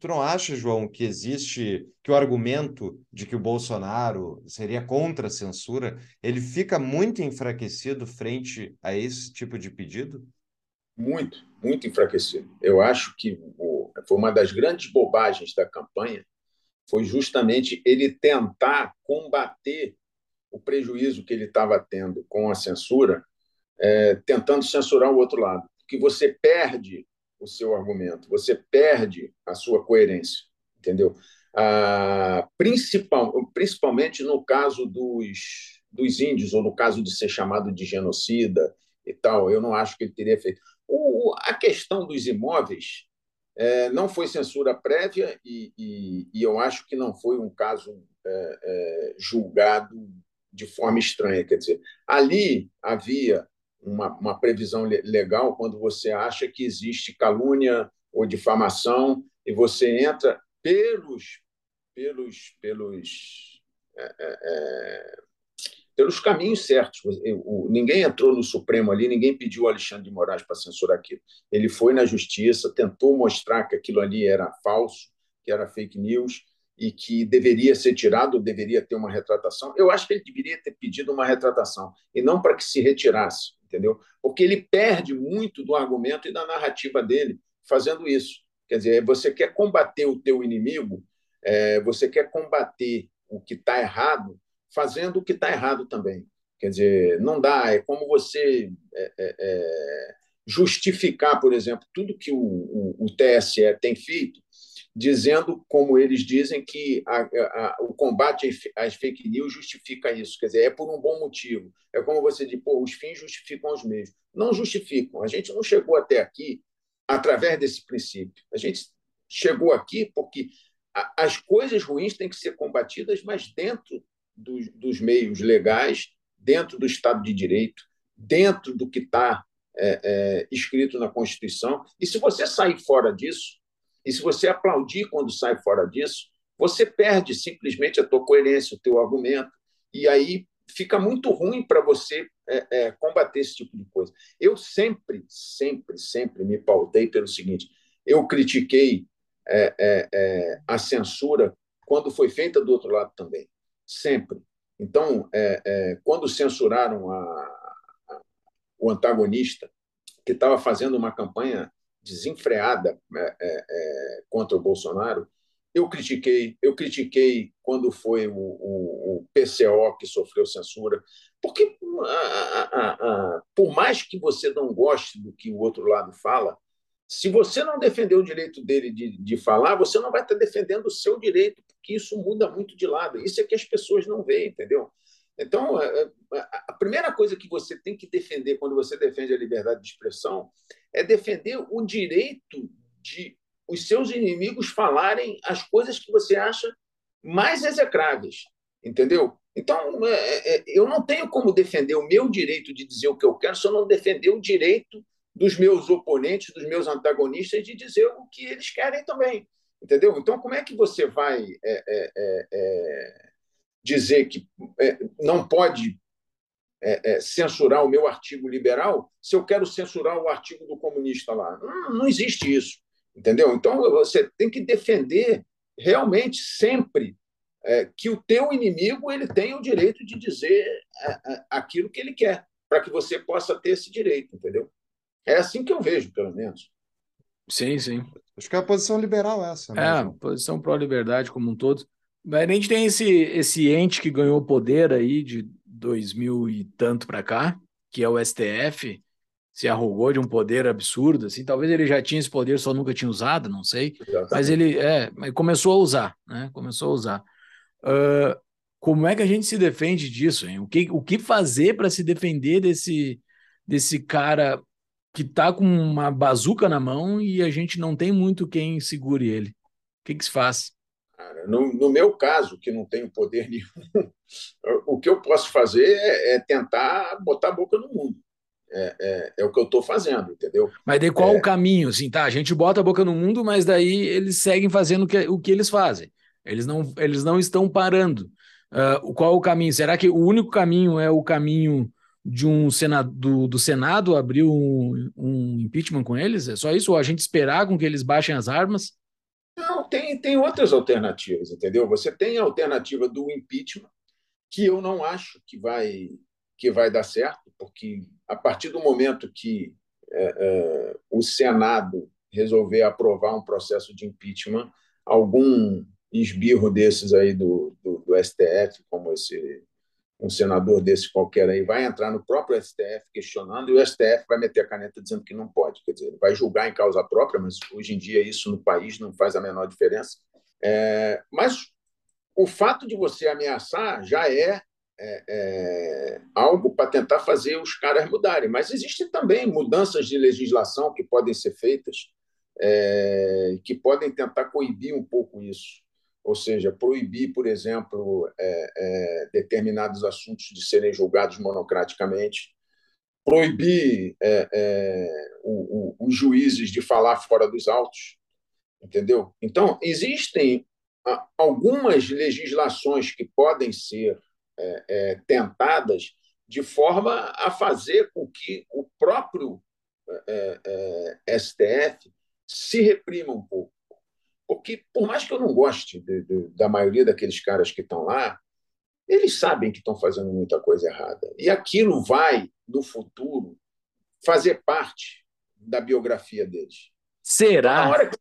Tu não acha, João, que existe, que o argumento de que o Bolsonaro seria contra a censura, ele fica muito enfraquecido frente a esse tipo de pedido? Muito, muito enfraquecido. Eu acho que o, foi uma das grandes bobagens da campanha, foi justamente ele tentar combater o prejuízo que ele estava tendo com a censura, é, tentando censurar o outro lado, porque você perde o seu argumento, você perde a sua coerência, entendeu? Ah, principal, principalmente no caso dos, dos índios, ou no caso de ser chamado de genocida e tal, eu não acho que ele teria feito. O, a questão dos imóveis é, não foi censura prévia e, e, e eu acho que não foi um caso é, é, julgado de forma estranha, quer dizer, ali havia Uma, uma previsão legal quando você acha que existe calúnia ou difamação e você entra pelos pelos pelos é, é, pelos caminhos certos. O, o, ninguém entrou no Supremo ali, ninguém pediu ao Alexandre de Moraes para censurar aquilo. Ele foi na justiça, tentou mostrar que aquilo ali era falso, que era fake news e que deveria ser tirado, deveria ter uma retratação. Eu acho que ele deveria ter pedido uma retratação e não para que se retirasse, entendeu? Porque ele perde muito do argumento e da narrativa dele fazendo isso. Quer dizer, você quer combater o teu inimigo, é, você quer combater o que está errado, fazendo o que está errado também. Quer dizer, não dá, é como você é, é, é, justificar, por exemplo, tudo que o, o, o T S E tem feito, dizendo, como eles dizem, que a, a, o combate às fake news justifica isso. Quer dizer, é por um bom motivo. É como você diz, pô, os fins justificam os meios. Não justificam. A gente não chegou até aqui através desse princípio. A gente chegou aqui porque a, as coisas ruins têm que ser combatidas, mas dentro do, dos meios legais, dentro do Estado de Direito, dentro do que está é, é, escrito na Constituição. E se você sair fora disso, e se você aplaudir quando sai fora disso, você perde simplesmente a tua coerência, o teu argumento, e aí fica muito ruim para você é, é, combater esse tipo de coisa. Eu sempre, sempre, sempre me pautei pelo seguinte, eu critiquei é, é, é, a censura quando foi feita do outro lado também, sempre. Então, é, é, quando censuraram a, a, o antagonista, que estava fazendo uma campanha desenfreada é, é, contra o Bolsonaro, eu critiquei, eu critiquei quando foi o, o, o P C O que sofreu censura, porque a, a, a, por mais que você não goste do que o outro lado fala, se você não defender o direito dele de, de falar, você não vai estar defendendo o seu direito, porque isso muda muito de lado. Isso é que as pessoas não veem, entendeu? Então, a primeira coisa que você tem que defender quando você defende a liberdade de expressão é defender o direito de os seus inimigos falarem as coisas que você acha mais execráveis, entendeu? Então, eu não tenho como defender o meu direito de dizer o que eu quero se eu não defender o direito dos meus oponentes, dos meus antagonistas, de dizer o que eles querem também, entendeu? Então, como é que você vai... É, é, é, dizer que não pode censurar o meu artigo liberal se eu quero censurar o artigo do comunista lá. Não, não existe isso, entendeu? Então, você tem que defender realmente sempre é, que o teu inimigo ele tem o direito de dizer aquilo que ele quer, para que você possa ter esse direito, entendeu? É assim que eu vejo, pelo menos. Sim, sim. Acho que é a posição liberal essa, né? É, a posição pró-liberdade como um todo. Mas a gente tem esse, esse ente que ganhou poder aí de dois mil e tanto para cá, que é o S T F, se arrogou de um poder absurdo, assim, talvez ele já tinha esse poder, só nunca tinha usado, não sei, exatamente. Mas ele é, começou a usar, né? Começou a usar. Uh, como é que a gente se defende disso, hein? O que, o que fazer para se defender desse, desse cara que está com uma bazuca na mão e a gente não tem muito quem segure ele? O que, que se faz? No, no meu caso, que não tenho poder nenhum, o que eu posso fazer é, é tentar botar a boca no mundo. É, é, é o que eu estou fazendo, entendeu? Mas de qual é... o caminho? Assim, tá, a gente bota a boca no mundo, mas daí eles seguem fazendo o que, o que eles fazem. Eles não, eles não estão parando. Uh, qual o caminho? Será que o único caminho é o caminho de um senado, do, do Senado abrir um, um impeachment com eles? É só isso? Ou a gente esperar com que eles baixem as armas? Não, tem, tem outras alternativas, entendeu? Você tem a alternativa do impeachment, que eu não acho que vai, que vai dar certo, porque a partir do momento que é, é, o Senado resolver aprovar um processo de impeachment, algum esbirro desses aí do, do, do S T F, como esse, um senador desse qualquer aí, vai entrar no próprio S T F questionando e o S T F vai meter a caneta dizendo que não pode. Quer dizer, ele vai julgar em causa própria, mas hoje em dia isso no país não faz a menor diferença. É, mas o fato de você ameaçar já é, é, é algo para tentar fazer os caras mudarem. Mas existem também mudanças de legislação que podem ser feitas, é, que podem tentar coibir um pouco isso. Ou seja, proibir, por exemplo, é, é, determinados assuntos de serem julgados monocraticamente, proibir é, é, o, o, os juízes de falar fora dos autos, entendeu? Então, existem algumas legislações que podem ser é, é, tentadas de forma a fazer com que o próprio é, é, S T F se reprima um pouco. Porque, por mais que eu não goste de, de, da maioria daqueles caras que estão lá, eles sabem que estão fazendo muita coisa errada. E aquilo vai, no futuro, fazer parte da biografia deles. Será? Na hora que,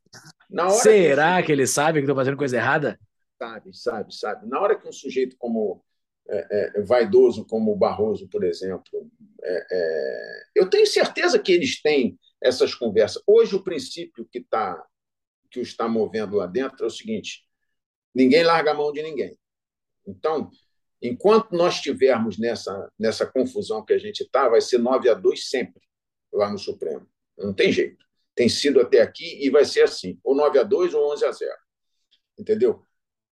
na hora Será que, que eles sabem que estão fazendo coisa errada? Sabe, sabe, sabe. Na hora que um sujeito como é, é, vaidoso, como o Barroso, por exemplo, é, é, eu tenho certeza que eles têm essas conversas. Hoje, o princípio que está... que o está movendo lá dentro é o seguinte: ninguém larga a mão de ninguém. Então, enquanto nós estivermos nessa, nessa confusão que a gente está, vai ser nove a dois sempre lá no Supremo. Não tem jeito. Tem sido até aqui e vai ser assim, ou nove a dois ou onze a zero. Entendeu?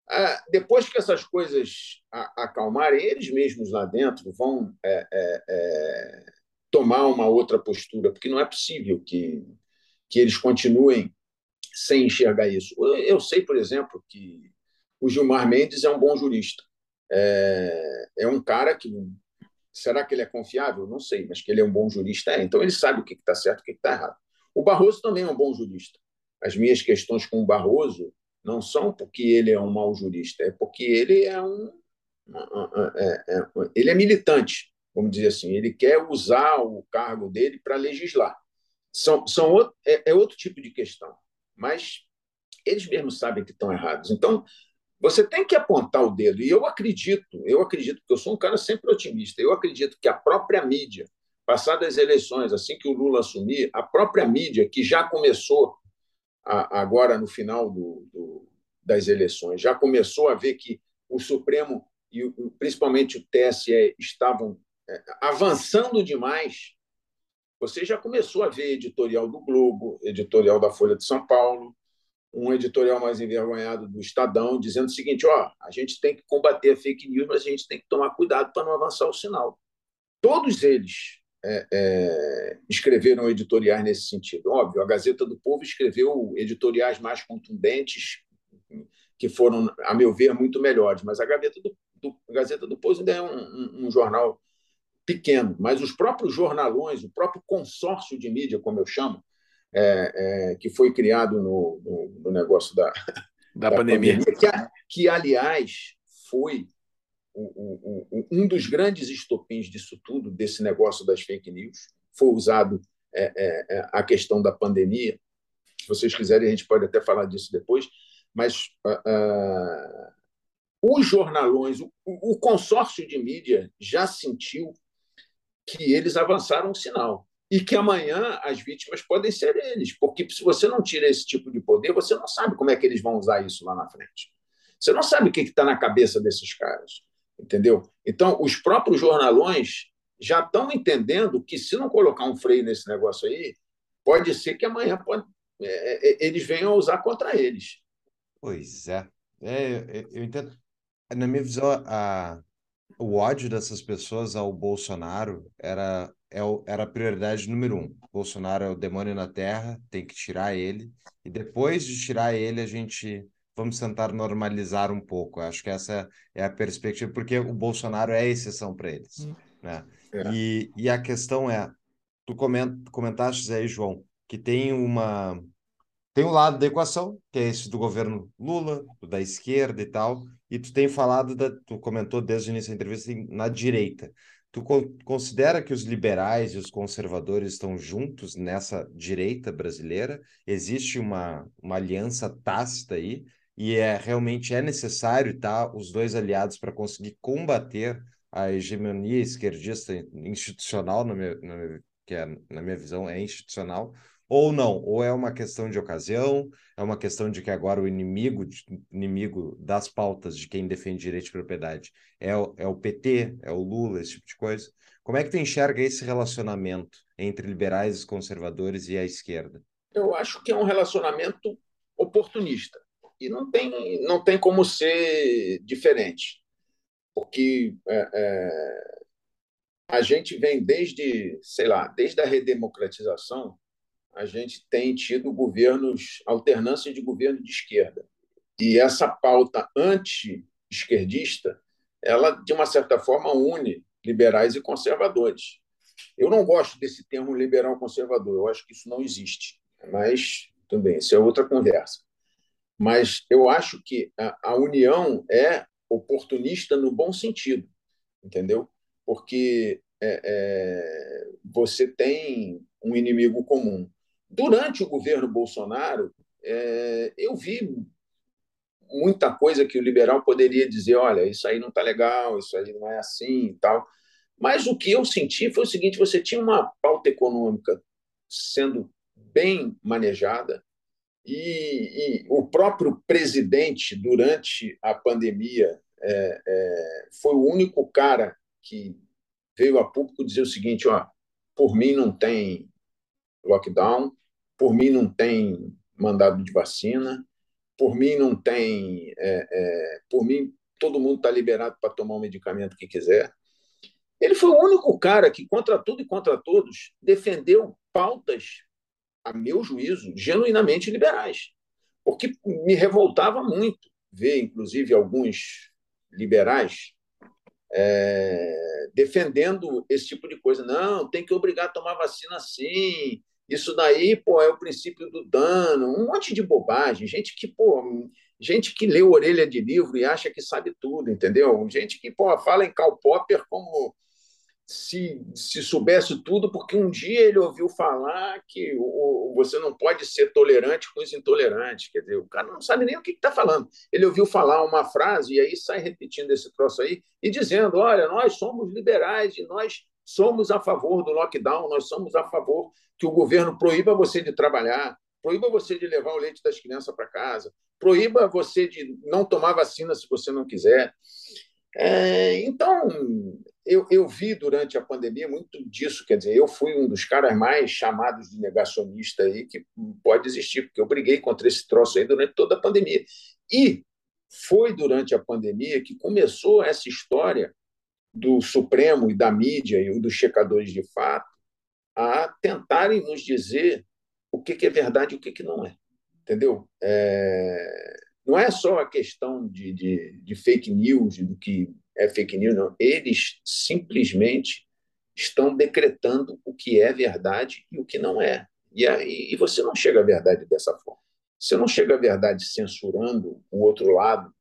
Ah, depois que essas coisas acalmarem, eles mesmos lá dentro vão é, é, é, tomar uma outra postura, porque não é possível que, que eles continuem sem enxergar isso. Eu sei, por exemplo, que o Gilmar Mendes é um bom jurista. É, é um cara que... Será que ele é confiável? Não sei, mas que ele é um bom jurista é. Então, ele sabe o que está certo e o que está errado. O Barroso também é um bom jurista. As minhas questões com o Barroso não são porque ele é um mau jurista, é porque ele é um... É, é, é, ele é militante, vamos dizer assim. Ele quer usar o cargo dele para legislar. São, são outro, é, é outro tipo de questão. Mas eles mesmos sabem que estão errados. Então, você tem que apontar o dedo. E eu acredito, eu acredito, porque eu sou um cara sempre otimista, eu acredito que a própria mídia, passadas as eleições, assim que o Lula assumir, a própria mídia, que já começou, a, agora no final do, do, das eleições, já começou a ver que o Supremo e o, principalmente o T S E estavam avançando demais. Você já começou a ver editorial do Globo, editorial da Folha de São Paulo, um editorial mais envergonhado do Estadão, dizendo o seguinte: ó, a gente tem que combater a fake news, mas a gente tem que tomar cuidado para não avançar o sinal. Todos eles é, é, escreveram editoriais nesse sentido. Óbvio, a Gazeta do Povo escreveu editoriais mais contundentes, que foram, a meu ver, muito melhores, mas a Gazeta do, do, a Gazeta do Povo ainda é um, um, um jornal pequeno, mas os próprios jornalões, o próprio consórcio de mídia, como eu chamo, é, é, que foi criado no, no, no negócio da, da, da pandemia. pandemia. Que, que, aliás, foi um, um, um dos grandes estopins disso tudo, desse negócio das fake news. Foi usado é, é, a questão da pandemia. Se vocês quiserem, a gente pode até falar disso depois. Mas uh, uh, os jornalões, o, o consórcio de mídia já sentiu que eles avançaram um sinal e que amanhã as vítimas podem ser eles, porque se você não tira esse tipo de poder, você não sabe como é que eles vão usar isso lá na frente. Você não sabe o que está na cabeça desses caras, entendeu? Então, os próprios jornalões já estão entendendo que, se não colocar um freio nesse negócio aí, pode ser que amanhã pode, é, eles venham usar contra eles. Pois é. é eu, eu entendo. Na minha visão, a... o ódio dessas pessoas ao Bolsonaro era, era a prioridade número um. O Bolsonaro é o demônio na Terra, tem que tirar ele. E depois de tirar ele, a gente... vamos tentar normalizar um pouco. Acho que essa é a perspectiva, porque o Bolsonaro é a exceção para eles. Né? É. E, e a questão é... Tu comentaste aí, João, que tem uma... Tem um lado da equação, que é esse do governo Lula, da esquerda e tal, e tu tem falado, da, tu comentou desde o início da entrevista, na direita. Tu co- considera que os liberais e os conservadores estão juntos nessa direita brasileira? Existe uma, uma aliança tácita aí? E é, realmente é necessário estar os dois aliados para conseguir combater a hegemonia esquerdista institucional, na minha, na minha, que é, na minha visão é institucional, ou não? Ou é uma questão de ocasião, é uma questão de que agora o inimigo, inimigo das pautas de quem defende direito de propriedade é o, é o P T, é o Lula, esse tipo de coisa. Como é que tu enxerga esse relacionamento entre liberais, conservadores e a esquerda? Eu acho que é um relacionamento oportunista. E não tem, não tem como ser diferente. Porque... É, é... a gente vem desde, sei lá, desde a redemocratização, a gente tem tido governos, alternância de governo de esquerda. E essa pauta anti-esquerdista, ela, de uma certa forma, une liberais e conservadores. Eu não gosto desse termo liberal-conservador, eu acho que isso não existe. Mas, também, isso é outra conversa. Mas eu acho que a, a união é oportunista no bom sentido, entendeu? Porque é, é, você tem um inimigo comum. Durante o governo Bolsonaro, é, eu vi muita coisa que o liberal poderia dizer: olha, isso aí não está legal, isso aí não é assim e tal. Mas o que eu senti foi o seguinte: você tinha uma pauta econômica sendo bem manejada e, e o próprio presidente, durante a pandemia, é, é, foi o único cara que veio a público dizer o seguinte: ó, por mim não tem lockdown, por mim não tem mandado de vacina, por mim não tem... É, é, por mim todo mundo está liberado para tomar o medicamento que quiser. Ele foi o único cara que, contra tudo e contra todos, defendeu pautas, a meu juízo, genuinamente liberais. O que me revoltava muito ver, inclusive, alguns liberais É, defendendo esse tipo de coisa. Não, tem que obrigar a tomar vacina sim. Isso daí, pô, é o princípio do dano. Um monte de bobagem. Gente que, pô, gente que lê orelha de livro e acha que sabe tudo, entendeu? Gente que, pô, fala em Karl Popper como se, se soubesse tudo, porque um dia ele ouviu falar que o, você não pode ser tolerante com os intolerantes. Quer dizer, o cara não sabe nem o que está falando. Ele ouviu falar uma frase e aí sai repetindo esse troço aí e dizendo: olha, nós somos liberais e nós somos a favor do lockdown, nós somos a favor que o governo proíba você de trabalhar, proíba você de levar o leite das crianças para casa, proíba você de não tomar vacina se você não quiser. É, então, eu, eu vi durante a pandemia muito disso. Quer dizer, eu fui um dos caras mais chamados de negacionista aí que pode existir, porque eu briguei contra esse troço aí durante toda a pandemia. E foi durante a pandemia que começou essa história do Supremo e da mídia e dos checadores de fato a tentarem nos dizer o que é verdade e o que não é. Entendeu? É... Não é só a questão de, de, de fake news, do que é fake news, não. Eles simplesmente estão decretando o que é verdade e o que não é. E, aí, e você não chega à verdade dessa forma. Você não chega à verdade censurando o outro lado,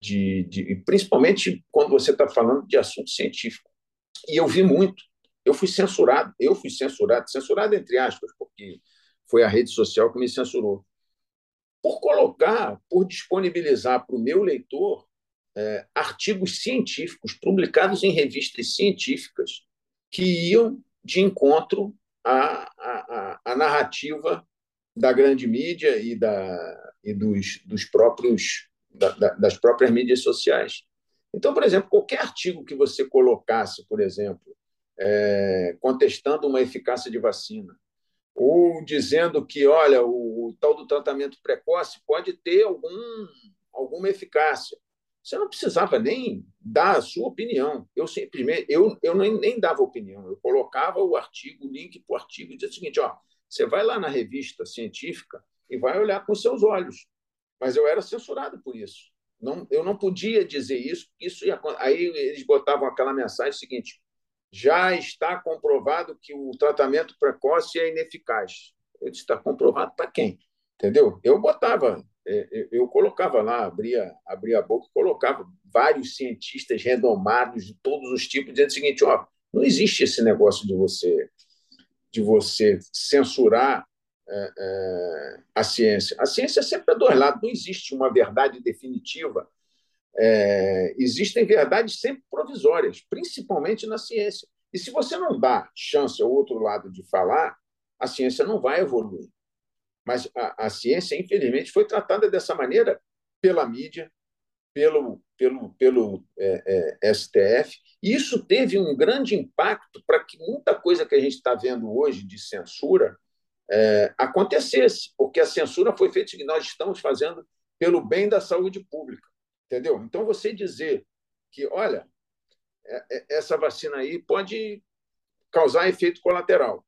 de, de, principalmente quando você está falando de assunto científico. E eu vi muito. Eu fui censurado. Eu fui censurado. Censurado, entre aspas, porque foi a rede social que me censurou. Por colocar, por disponibilizar para o meu leitor é, artigos científicos publicados em revistas científicas que iam de encontro à, à, à narrativa da grande mídia e, da, e dos, dos próprios, da, da, das próprias mídias sociais. Então, por exemplo, qualquer artigo que você colocasse, por exemplo, é, contestando uma eficácia de vacina, ou dizendo que, olha, o, o tal do tratamento precoce pode ter algum, alguma eficácia. Você não precisava nem dar a sua opinião. Eu simplesmente eu, eu nem, nem dava opinião. Eu colocava o artigo, o link para o artigo, e dizia o seguinte, ó, você vai lá na revista científica e vai olhar com seus olhos. Mas eu era censurado por isso. Não, eu não podia dizer isso. isso ia, aí eles botavam aquela mensagem seguinte, já está comprovado que o tratamento precoce é ineficaz. Eu disse, está comprovado para quem? Entendeu? Eu botava, eu colocava lá, abria, abria a boca, colocava vários cientistas renomados de todos os tipos, dizendo o seguinte, ó, não existe esse negócio de você, de você censurar é, é, a ciência. A ciência é sempre a dois lados, não existe uma verdade definitiva. É, existem verdades sempre provisórias, principalmente na ciência. E se você não dá chance ao outro lado de falar, a ciência não vai evoluir. Mas a, a ciência, infelizmente, foi tratada dessa maneira pela mídia, pelo, pelo, pelo é, é, S T F. E isso teve um grande impacto para que muita coisa que a gente está vendo hoje de censura é, acontecesse, porque a censura foi feita e nós estamos fazendo pelo bem da saúde pública. Entendeu? Então, você dizer que, olha, essa vacina aí pode causar efeito colateral.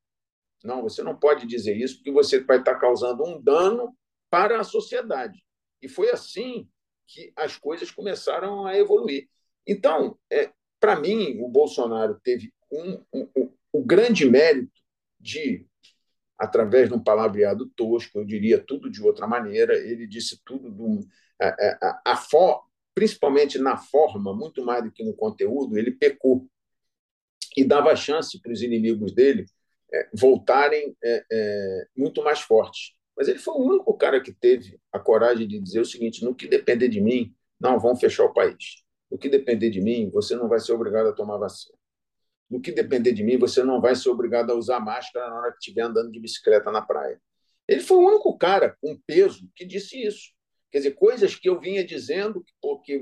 Não, você não pode dizer isso, porque você vai estar causando um dano para a sociedade. E foi assim que as coisas começaram a evoluir. Então, é, para mim, o Bolsonaro teve um, um, um, um grande mérito de, através de um palavreado tosco, eu diria tudo de outra maneira, ele disse tudo de um... A, a, a, a for, principalmente na forma, muito mais do que no conteúdo, ele pecou e dava chance para os inimigos dele é, voltarem é, é, muito mais fortes. Mas ele foi o único cara que teve a coragem de dizer o seguinte, no que depender de mim, não vão fechar o país. No que depender de mim, você não vai ser obrigado a tomar vacina. No que depender de mim, você não vai ser obrigado a usar máscara na hora que estiver andando de bicicleta na praia. Ele foi o único cara com peso que disse isso. Quer dizer, coisas que eu vinha dizendo, porque,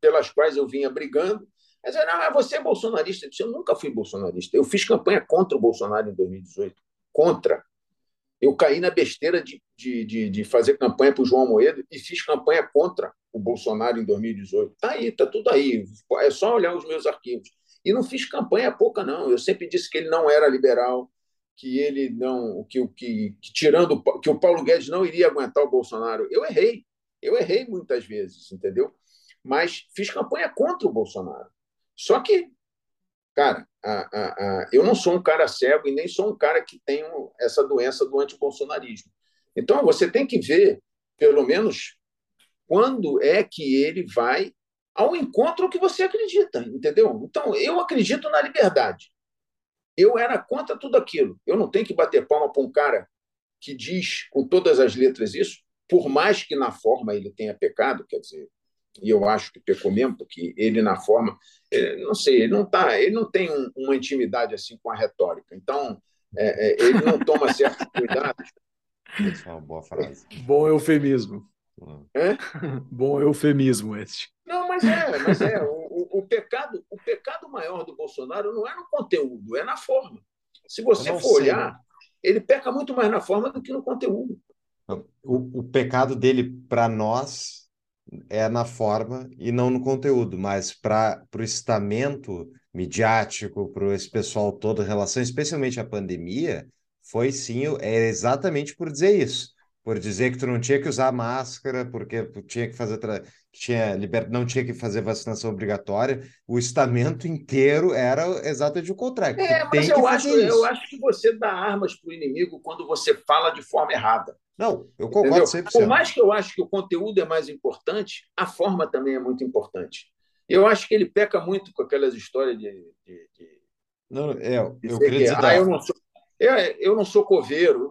pelas quais eu vinha brigando. Mas eu, não, você é bolsonarista. Eu, disse, eu nunca fui bolsonarista. Eu fiz campanha contra o Bolsonaro em dois mil e dezoito. Contra. Eu caí na besteira de, de, de, de fazer campanha para o João Moedo e fiz campanha contra o Bolsonaro em dois mil e dezoito. Está aí, está tudo aí. É só olhar os meus arquivos. E não fiz campanha pouca, não. Eu sempre disse que ele não era liberal, que ele não, que, que, que, tirando, que o Paulo Guedes não iria aguentar o Bolsonaro. Eu errei, eu errei muitas vezes, entendeu? Mas fiz campanha contra o Bolsonaro. Só que, cara, a, a, a, eu não sou um cara cego e nem sou um cara que tem essa doença do antibolsonarismo. Então, você tem que ver, pelo menos, quando é que ele vai ao encontro que você acredita, entendeu? Então, eu acredito na liberdade. Eu era contra tudo aquilo. Eu não tenho que bater palma para um cara que diz com todas as letras isso, por mais que na forma ele tenha pecado, quer dizer, e eu acho que pecou mesmo, porque ele na forma, ele, não sei, ele não tá, ele não tem um, uma intimidade assim com a retórica. Então, é, é, ele não toma certos cuidados. Isso é uma boa frase. Bom eufemismo. É? Bom eufemismo este. Não, mas é, mas é. O, o, pecado, o pecado maior do Bolsonaro não é no conteúdo, é na forma. Se você for sei, olhar, né? Ele peca muito mais na forma do que no conteúdo. O, o pecado dele, para nós, é na forma e não no conteúdo, mas para o estamento midiático, para esse pessoal todo, em relação especialmente à pandemia, foi sim, é exatamente por dizer isso. Por dizer que tu não tinha que usar máscara, porque tu tinha que fazer tra... tinha liber... não tinha que fazer vacinação obrigatória, o estamento inteiro era exatamente o contrário. É, mas eu acho, eu acho que você dá armas para o inimigo quando você fala de forma errada. Não, eu concordo cem por cento. Por mais que eu acho que o conteúdo é mais importante, a forma também é muito importante. Eu acho que ele peca muito com aquelas histórias de... de, de não, é, eu queria dizer... Ah, eu não sou, eu, eu não sou coveiro.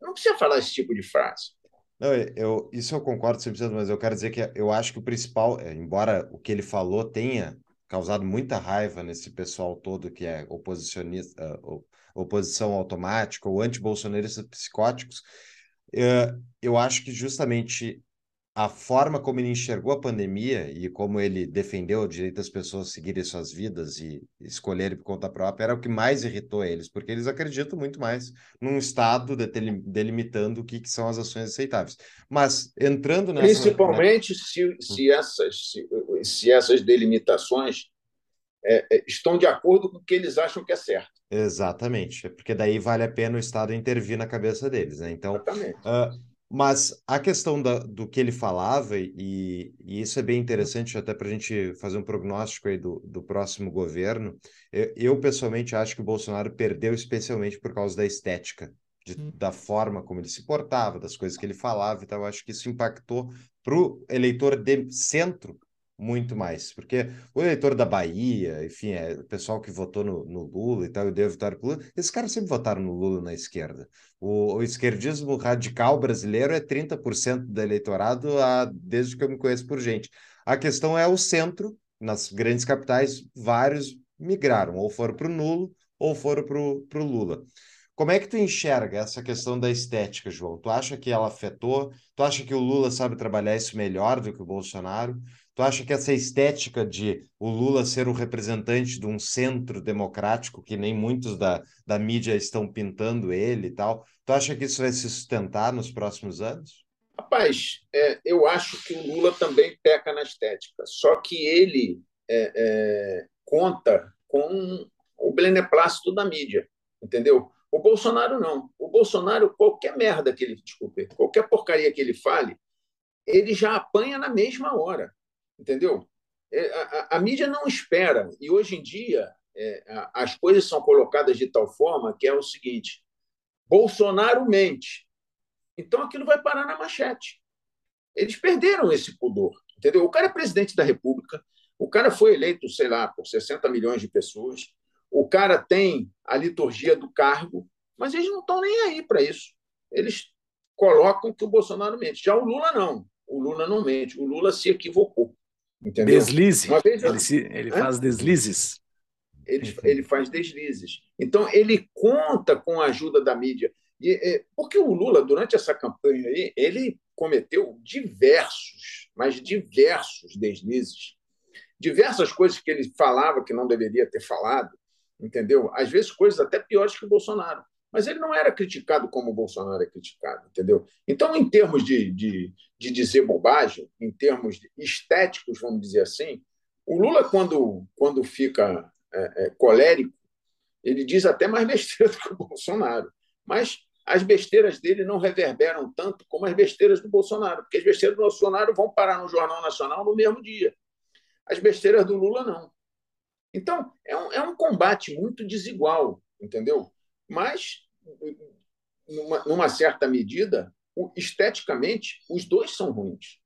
Não precisa falar esse tipo de frase. Não, eu, isso eu concordo cem por cento, mas eu quero dizer que eu acho que o principal, embora o que ele falou tenha causado muita raiva nesse pessoal todo que é oposicionista, oposição automática ou anti-bolsonaristas psicóticos, eu acho que justamente a forma como ele enxergou a pandemia e como ele defendeu o direito das pessoas seguirem suas vidas e escolherem por conta própria era o que mais irritou eles, porque eles acreditam muito mais num Estado delimitando o que, que são as ações aceitáveis. Mas entrando nessa... Principalmente se, se, essas, se, se essas delimitações é, estão de acordo com o que eles acham que é certo. Exatamente, porque daí vale a pena o Estado intervir na cabeça deles, né? Então, exatamente. Uh, mas a questão da, do que ele falava, e, e isso é bem interessante até para a gente fazer um prognóstico aí do, do próximo governo, eu, eu pessoalmente acho que o Bolsonaro perdeu especialmente por causa da estética, de, da forma como ele se portava, das coisas que ele falava e tal. Eu acho que isso impactou para o eleitor de centro muito mais, porque o eleitor da Bahia, enfim, é, o pessoal que votou no, no Lula e tal, e deu a vitória pro Lula, esses caras sempre votaram no Lula na esquerda. O, o esquerdismo radical brasileiro é trinta por cento do eleitorado a, desde que eu me conheço por gente. A questão é o centro, nas grandes capitais, vários migraram, ou foram pro nulo, ou foram pro, pro Lula. Como é que tu enxerga essa questão da estética, João? Tu acha que ela afetou? Tu acha que o Lula sabe trabalhar isso melhor do que o Bolsonaro? Tu acha que essa estética de o Lula ser o representante de um centro democrático, que nem muitos da, da mídia estão pintando ele e tal, tu acha que isso vai se sustentar nos próximos anos? Rapaz, é, eu acho que o Lula também peca na estética, só que ele é, é, conta com o beneplácito da mídia, entendeu? O Bolsonaro não. O Bolsonaro, qualquer merda que ele, desculpe, qualquer porcaria que ele fale, ele já apanha na mesma hora. Entendeu? A, a, a mídia não espera. E, hoje em dia, é, a, as coisas são colocadas de tal forma que é o seguinte: Bolsonaro mente. Então, aquilo vai parar na manchete. Eles perderam esse pudor. Entendeu? O cara é presidente da República, o cara foi eleito, sei lá, por sessenta milhões de pessoas, o cara tem a liturgia do cargo, mas eles não estão nem aí para isso. Eles colocam que o Bolsonaro mente. Já o Lula não. O Lula não mente. O Lula se equivocou. Entendeu? Deslize. Uma vez, ele se, ele é? faz deslizes. Ele, ele faz deslizes. Então, ele conta com a ajuda da mídia. E, é, porque o Lula, durante essa campanha aí, ele cometeu diversos, mas diversos deslizes. Diversas coisas que ele falava que não deveria ter falado. Entendeu? Às vezes, coisas até piores que o Bolsonaro. Mas ele não era criticado como o Bolsonaro é criticado, entendeu? Então, em termos de, de, de dizer bobagem, em termos estéticos, vamos dizer assim, o Lula, quando, quando fica é, é, colérico, ele diz até mais besteira do que o Bolsonaro. Mas as besteiras dele não reverberam tanto como as besteiras do Bolsonaro, porque as besteiras do Bolsonaro vão parar no Jornal Nacional no mesmo dia. As besteiras do Lula, não. Então, é um, é um combate muito desigual, entendeu? Mas... Numa, numa certa medida, esteticamente, os dois são ruins.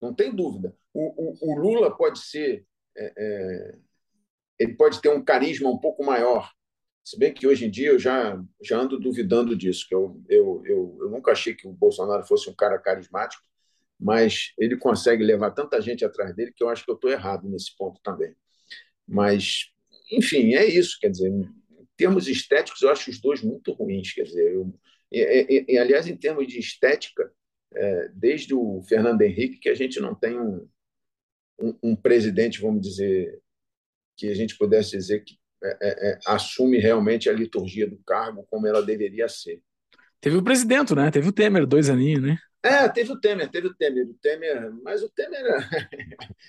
Não tem dúvida. O, o, o Lula pode ser... É, é, ele pode ter um carisma um pouco maior. Se bem que, hoje em dia, eu já, já ando duvidando disso. Que eu, eu, eu, eu nunca achei que o Bolsonaro fosse um cara carismático, mas ele consegue levar tanta gente atrás dele que eu acho que eu estou errado nesse ponto também. Mas, enfim, é isso. Quer dizer... Em termos estéticos, eu acho os dois muito ruins. Quer dizer, eu, e, e, e, aliás, em termos de estética, é, desde o Fernando Henrique, que a gente não tem um, um, um presidente, vamos dizer, que a gente pudesse dizer que é, é, assume realmente a liturgia do cargo como ela deveria ser. Teve o presidente, né? Teve o Temer, dois aninhos, né? É, teve o Temer, teve o Temer, o Temer, mas o Temer era,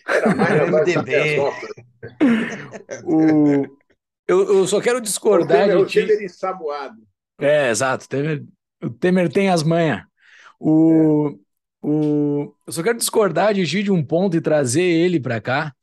era mais a o Eu, eu só quero discordar... O Temer, de... o Temer ensaboado. É, exato. Temer, o Temer tem as manhas. O, é. o, eu só quero discordar de Gide um ponto e trazer ele para cá.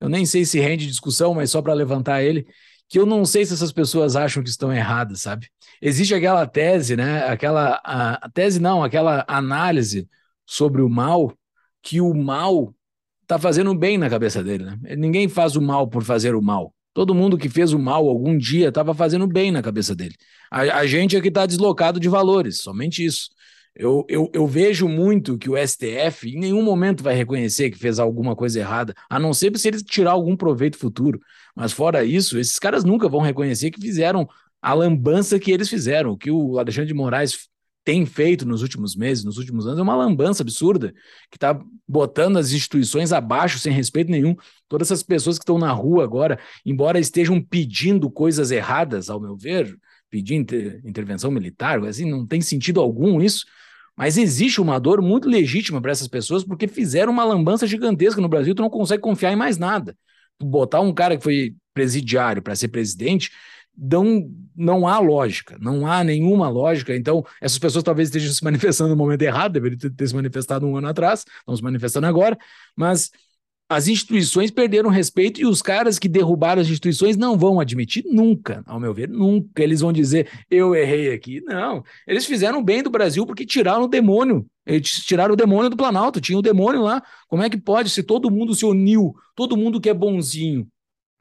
Eu nem sei se rende discussão, mas só para levantar ele, que eu não sei se essas pessoas acham que estão erradas, sabe? Existe aquela tese, né? Aquela a, a tese não, aquela análise sobre o mal, que o mal está fazendo bem na cabeça dele, né? Ninguém faz o mal por fazer o mal. Todo mundo que fez o mal algum dia estava fazendo bem na cabeça dele. A, a gente é que está deslocado de valores, somente isso. Eu, eu, eu vejo muito que o S T F em nenhum momento vai reconhecer que fez alguma coisa errada, a não ser se eles tirar algum proveito futuro. Mas fora isso, esses caras nunca vão reconhecer que fizeram a lambança que eles fizeram. O que o Alexandre de Moraes tem feito nos últimos meses, nos últimos anos, é uma lambança absurda, que está botando as instituições abaixo, sem respeito nenhum. Todas essas pessoas que estão na rua agora, embora estejam pedindo coisas erradas, ao meu ver, pedir inter- intervenção militar, assim, não tem sentido algum isso. Mas existe uma dor muito legítima para essas pessoas porque fizeram uma lambança gigantesca no Brasil, tu não consegue confiar em mais nada. Botar um cara que foi presidiário para ser presidente, não, não há lógica, não há nenhuma lógica. Então, essas pessoas talvez estejam se manifestando no momento errado, deveriam ter se manifestado um ano atrás, estão se manifestando agora, mas as instituições perderam respeito e os caras que derrubaram as instituições não vão admitir nunca, ao meu ver, nunca. Eles vão dizer, eu errei aqui. Não, eles fizeram bem do Brasil porque tiraram o demônio. Eles tiraram o demônio do Planalto, tinha o demônio lá. Como é que pode se todo mundo se uniu, todo mundo que é bonzinho,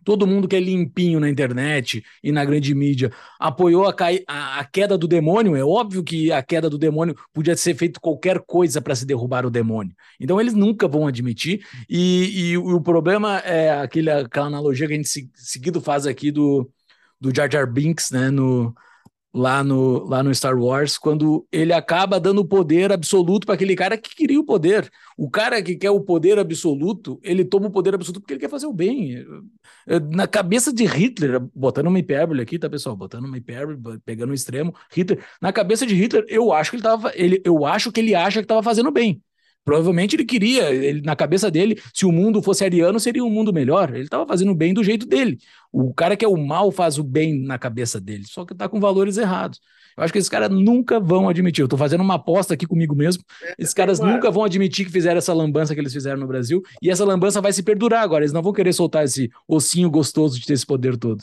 todo mundo que é limpinho na internet e na grande mídia, apoiou a, cai- a, a queda do demônio? É óbvio que a queda do demônio podia ser feito qualquer coisa para se derrubar o demônio. Então eles nunca vão admitir. E, e o problema é aquele, aquela analogia que a gente se, seguido faz aqui do, do Jar Jar Binks, né, no... Lá no, lá no Star Wars, quando ele acaba dando poder absoluto para aquele cara que queria o poder. O cara que quer o poder absoluto, ele toma o poder absoluto porque ele quer fazer o bem. Na cabeça de Hitler, botando uma hipérbole aqui, tá, pessoal? Botando uma hipérbole, pegando um extremo, Hitler. Na cabeça de Hitler, eu acho que ele tava, ele, eu acho que ele acha que estava fazendo bem. Provavelmente ele queria, ele, na cabeça dele, se o mundo fosse ariano, seria um mundo melhor. Ele estava fazendo o bem do jeito dele. O cara que é o mal faz o bem na cabeça dele, só que está com valores errados. Eu acho que esses caras nunca vão admitir. Eu estou fazendo uma aposta aqui comigo mesmo. Esses caras nunca vão admitir que fizeram essa lambança que eles fizeram no Brasil. E essa lambança vai se perdurar agora. Eles não vão querer soltar esse ossinho gostoso de ter esse poder todo.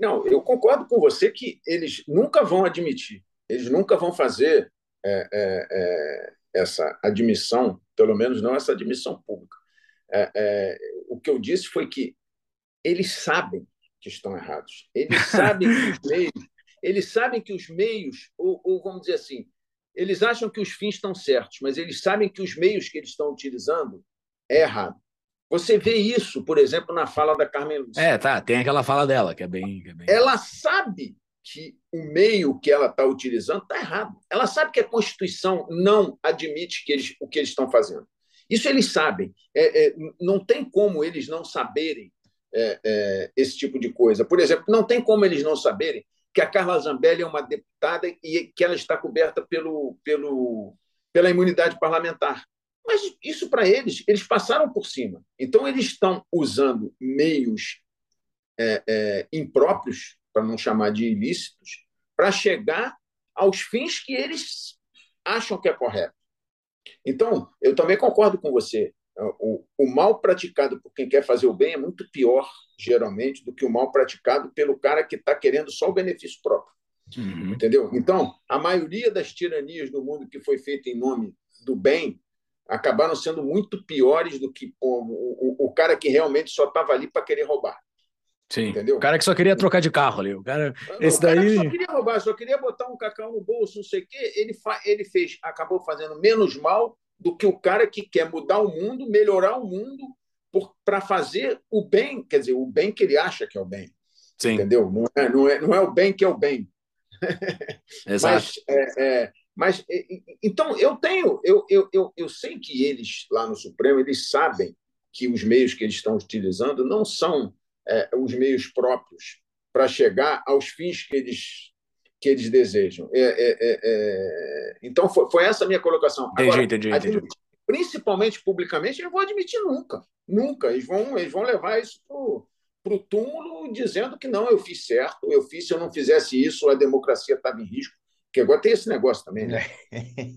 Não, eu concordo com você que eles nunca vão admitir. Eles nunca vão fazer... É, é, é... essa admissão, pelo menos não essa admissão pública. É, é, o que eu disse foi que eles sabem que estão errados. Eles sabem que os meios, eles sabem que os meios, ou, ou vamos dizer assim, eles acham que os fins estão certos, mas eles sabem que os meios que eles estão utilizando é errado. Você vê isso, por exemplo, na fala da Carmen Lúcia. É, tá, tem aquela fala dela, que é bem... Que é bem... Ela sabe que o meio que ela está utilizando está errado. Ela sabe que a Constituição não admite que eles, o que eles estão fazendo. Isso eles sabem. É, é, não tem como eles não saberem é, é, esse tipo de coisa. Por exemplo, não tem como eles não saberem que a Carla Zambelli é uma deputada e que ela está coberta pelo, pelo, pela imunidade parlamentar. Mas isso, para eles, eles passaram por cima. Então, eles estão usando meios é, é, impróprios, para não chamar de ilícitos, para chegar aos fins que eles acham que é correto. Então, eu também concordo com você. O, o mal praticado por quem quer fazer o bem é muito pior, geralmente, do que o mal praticado pelo cara que está querendo só o benefício próprio. Uhum. Entendeu? Então, a maioria das tiranias do mundo que foi feita em nome do bem acabaram sendo muito piores do que o, o, o cara que realmente só estava ali para querer roubar. Sim, entendeu? O cara que só queria trocar de carro ali. O cara, não, esse o cara daí... que só queria roubar, só queria botar um cacau no bolso, não sei o quê. Ele, fa... ele fez, acabou fazendo menos mal do que o cara que quer mudar o mundo, melhorar o mundo para fazer o bem, quer dizer, o bem que ele acha que é o bem. Sim. Entendeu? Não é, não é, não é o bem que é o bem. Exato. Mas, é, é, mas é, então, eu tenho, eu, eu, eu, eu sei que eles, lá no Supremo, eles sabem que os meios que eles estão utilizando não são É, os meios próprios para chegar aos fins que eles, que eles desejam. É, é, é, então, foi, foi essa a minha colocação. Entendi, Agora, entendi, admitir, entendi. Principalmente publicamente, eu não vou admitir nunca. Nunca. Eles vão, eles vão levar isso para o túmulo dizendo que não, eu fiz certo, eu fiz, se eu não fizesse isso, a democracia estava em risco. Porque agora tem esse negócio também, né?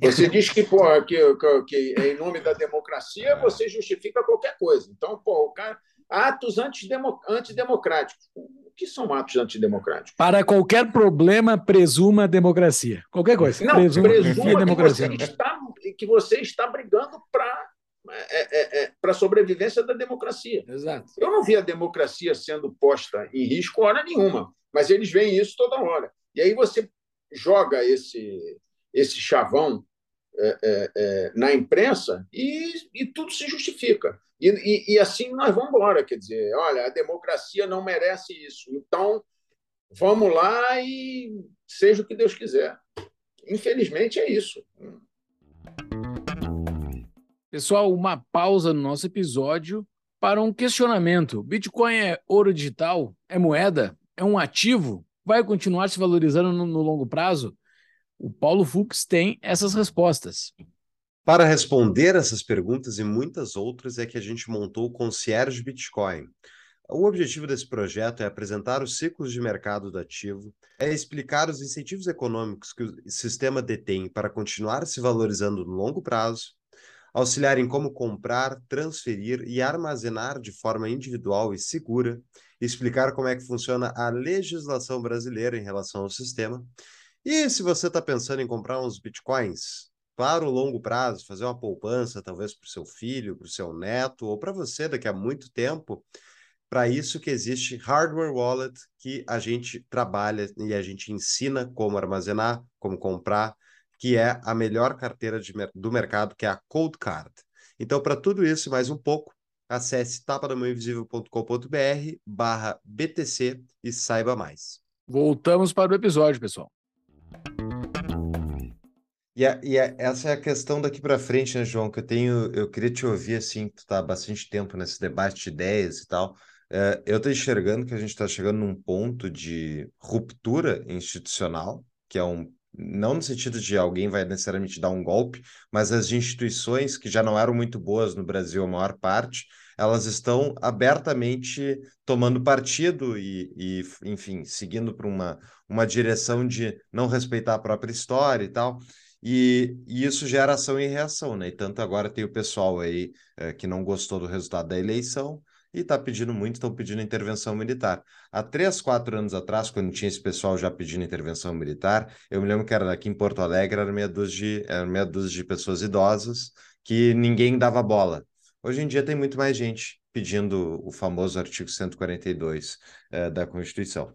Você diz que, porra, que, que, que em nome da democracia você justifica qualquer coisa. Então, porra, o cara... atos antidemocráticos. O que são atos antidemocráticos? Para qualquer problema, presuma democracia. Qualquer coisa. Não, presuma, presuma democracia. Que, você está, que você está brigando para é, é, é, para a sobrevivência da democracia. Exato. Eu não vi a democracia sendo posta em risco hora nenhuma, mas eles veem isso toda hora. E aí você joga esse, esse chavão É, é, é, na imprensa e, e tudo se justifica. E, e, e assim nós vamos embora. Quer dizer, olha, a democracia não merece isso, então vamos lá e seja o que Deus quiser. Infelizmente é isso. Pessoal, uma pausa no nosso episódio para um questionamento. Bitcoin é ouro digital? É moeda? É um ativo? Vai continuar se valorizando no, no longo prazo? O Paulo Fux tem essas respostas. Para responder essas perguntas e muitas outras é que a gente montou o Concierge Bitcoin. O objetivo desse projeto é apresentar os ciclos de mercado do ativo, é explicar os incentivos econômicos que o sistema detém para continuar se valorizando no longo prazo, auxiliar em como comprar, transferir e armazenar de forma individual e segura, explicar como é que funciona a legislação brasileira em relação ao sistema. E se você está pensando em comprar uns bitcoins para o longo prazo, fazer uma poupança talvez para o seu filho, para o seu neto ou para você daqui a muito tempo, para isso que existe Hardware Wallet, que a gente trabalha e a gente ensina como armazenar, como comprar, que é a melhor carteira de, do mercado, que é a Cold Card. Então, para tudo isso e mais um pouco, acesse tapadamãoinvisível.com.br barra BTC e saiba mais. Voltamos para o episódio, pessoal. E, a, e a, essa é a questão daqui para frente, né, João, que eu tenho, eu queria te ouvir, assim, tu tá há bastante tempo nesse debate de ideias e tal, é, eu tô enxergando que a gente tá chegando num ponto de ruptura institucional, que é um, não no sentido de alguém vai necessariamente dar um golpe, mas as instituições que já não eram muito boas no Brasil, a maior parte, elas estão abertamente tomando partido e, e enfim, seguindo para uma, uma direção de não respeitar a própria história e tal, e, e isso gera ação e reação, né? E tanto agora tem o pessoal aí é, que não gostou do resultado da eleição e está pedindo muito, estão pedindo intervenção militar. Há três, quatro anos atrás, quando tinha esse pessoal já pedindo intervenção militar, eu me lembro que era aqui em Porto Alegre, era meia dúzia de, era meia dúzia de pessoas idosas que ninguém dava bola. Hoje em dia tem muito mais gente pedindo o famoso artigo cento e quarenta e dois uh, da Constituição.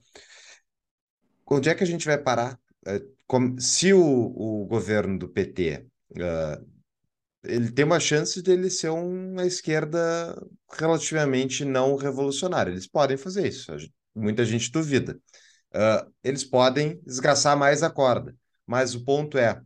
Onde é que a gente vai parar? Uh, com, se o, o governo do P T uh, ele tem uma chance de ele ser uma esquerda relativamente não revolucionária. Eles podem fazer isso. A gente, muita gente duvida. Uh, eles podem desgraçar mais a corda. Mas o ponto é,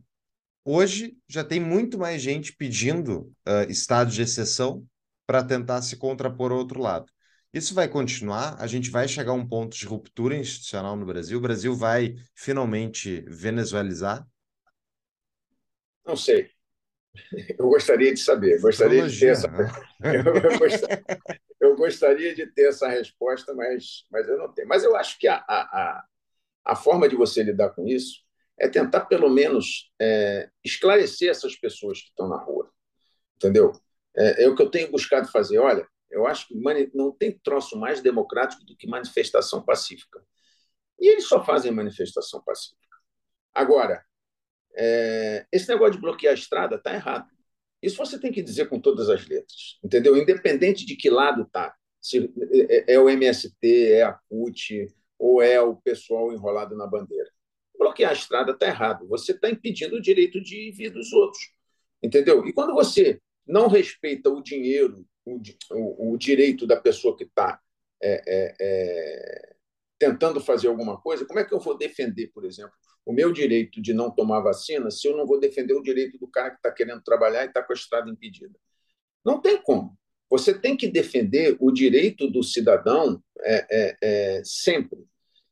hoje já tem muito mais gente pedindo uh, estado de exceção para tentar se contrapor ao outro lado. Isso vai continuar, a gente vai chegar a um ponto de ruptura institucional no Brasil, o Brasil vai finalmente venezuelizar? Não sei. Eu gostaria de saber, gostaria de ter essa... eu, gostaria... eu gostaria de ter essa resposta, mas, mas eu não tenho. Mas eu acho que a, a, a forma de você lidar com isso é tentar, pelo menos, é, esclarecer essas pessoas que estão na rua. Entendeu? É, é o que eu tenho buscado fazer. Olha, eu acho que mani- não tem troço mais democrático do que manifestação pacífica. E eles só fazem manifestação pacífica. Agora, é, esse negócio de bloquear a estrada está errado. Isso você tem que dizer com todas as letras. Entendeu? Independente de que lado está. Se é, é o M S T, é a CUT, ou é o pessoal enrolado na bandeira. Bloquear a estrada está errado. Você está impedindo o direito de vir dos outros. Entendeu? E quando você não respeita o dinheiro, o, o, o direito da pessoa que está é, é, é, tentando fazer alguma coisa, como é que eu vou defender, por exemplo, o meu direito de não tomar vacina se eu não vou defender o direito do cara que está querendo trabalhar e está com a estrada impedida? Não tem como. Você tem que defender o direito do cidadão é, é, é, sempre.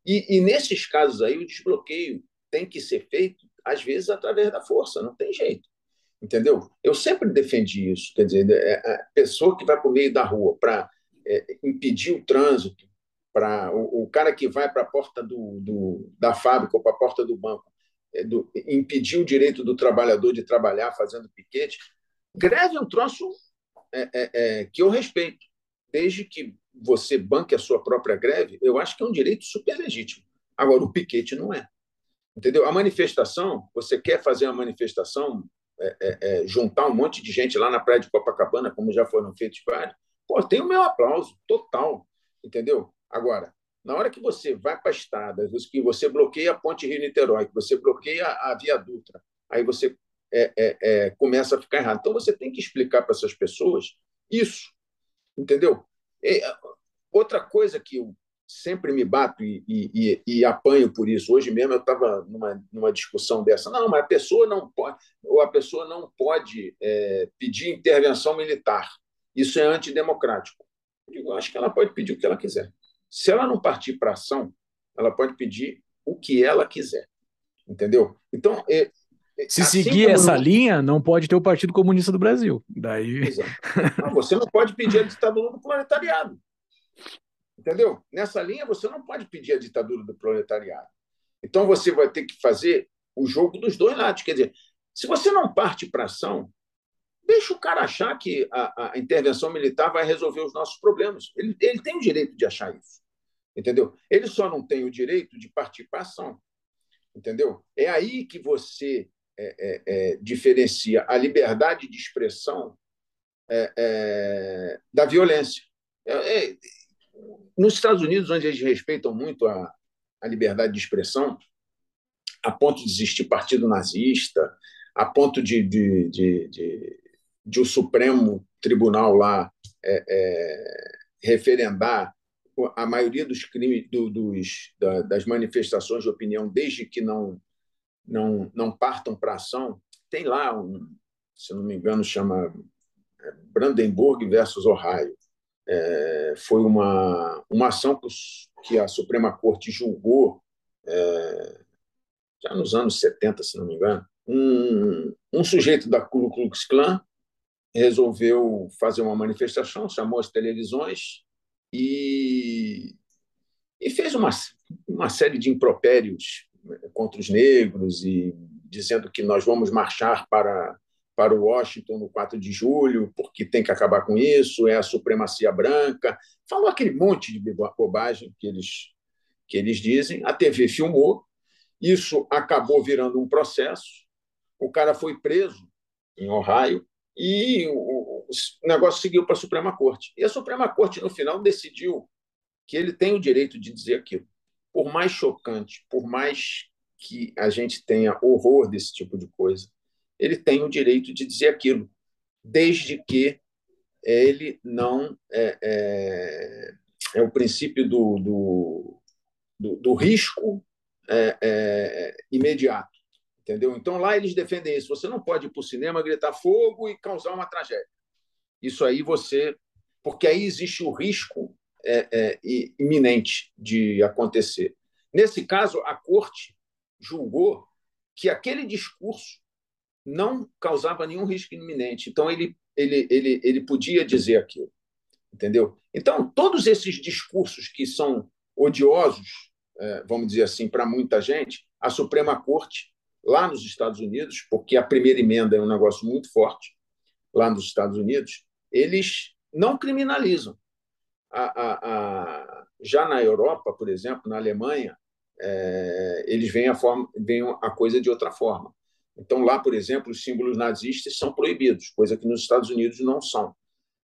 E, e, nesses casos aí, o desbloqueio tem que ser feito, às vezes, através da força. Não tem jeito, entendeu? Eu sempre defendi isso. Quer dizer, a pessoa que vai para o meio da rua para é, impedir o trânsito, para o, o cara que vai para a porta do, do, da fábrica ou para a porta do banco, é, do, impedir o direito do trabalhador de trabalhar fazendo piquete, greve é um troço é, é, é, que eu respeito, desde que você banque a sua própria greve, eu acho que é um direito super legítimo. Agora, o piquete não é. Entendeu? A manifestação, você quer fazer uma manifestação, é, é, é, juntar um monte de gente lá na Praia de Copacabana, como já foram feitos vários, pô, tem o meu aplauso total. Entendeu? Agora, na hora que você vai para a estrada, que você bloqueia a Ponte Rio-Niterói, que você bloqueia a Via Dutra, aí você é, é, é, começa a ficar errado. Então, você tem que explicar para essas pessoas isso. Entendeu? E, outra coisa que eu sempre me bato e, e, e apanho por isso, hoje mesmo eu estava numa, numa discussão dessa, não, mas a pessoa não pode, ou a pessoa não pode é, pedir intervenção militar, isso é antidemocrático. Eu digo, acho que ela pode pedir o que ela quiser. Se ela não partir para ação, ela pode pedir o que ela quiser. Entendeu? Então, é, se assim seguir essa não... linha, não pode ter o Partido Comunista do Brasil. Daí... Não, você não pode pedir a ditadura do proletariado. Entendeu? Nessa linha, você não pode pedir a ditadura do proletariado. Então, você vai ter que fazer o jogo dos dois lados. Quer dizer, se você não parte para ação, deixa o cara achar que a, a intervenção militar vai resolver os nossos problemas. Ele, ele tem o direito de achar isso. Entendeu? Ele só não tem o direito de partir para ação. Entendeu? É aí que você... É, é, é, diferencia a liberdade de expressão é, é, da violência. É, é, nos Estados Unidos, onde eles respeitam muito a, a liberdade de expressão, a ponto de existir partido nazista, a ponto de, de, de, de, de o Supremo Tribunal lá é, é, referendar a maioria dos crimes do, dos, da, das manifestações de opinião, desde que não Não, não partam para ação. Tem lá, um, se não me engano, chama Brandenburg versus Ohio. É, foi uma, uma ação que, os, que a Suprema Corte julgou, é, já nos anos setenta, se não me engano. Um, um sujeito da Ku Klux Klan resolveu fazer uma manifestação, chamou as televisões e, e fez uma, uma série de impropérios contra os negros e dizendo que nós vamos marchar para, para Washington no quatro de julho porque tem que acabar com isso, é a supremacia branca. Falou aquele monte de bobagem que eles, que eles dizem. A T V filmou. Isso acabou virando um processo. O cara foi preso em Ohio e o, o negócio seguiu para a Suprema Corte. E a Suprema Corte, no final, decidiu que ele tem o direito de dizer aquilo. Por mais chocante, por mais que a gente tenha horror desse tipo de coisa, ele tem o direito de dizer aquilo, desde que ele não... É, é, é o princípio do, do, do, do risco é, é, imediato. Entendeu? Então, lá eles defendem isso. Você não pode ir para o cinema, gritar fogo e causar uma tragédia. Isso aí você... Porque aí existe o risco É, é, iminente de acontecer. Nesse caso, a corte julgou que aquele discurso não causava nenhum risco iminente. Então, ele, ele, ele, ele podia dizer aquilo. Entendeu? Então, todos esses discursos que são odiosos, é, vamos dizer assim, para muita gente, a Suprema Corte, lá nos Estados Unidos, porque a primeira emenda é um negócio muito forte, lá nos Estados Unidos, eles não criminalizam. A, a, a, já na Europa, por exemplo, na Alemanha, é, eles veem a, forma, veem a coisa de outra forma. Então, lá, por exemplo, os símbolos nazistas são proibidos, coisa que nos Estados Unidos não são.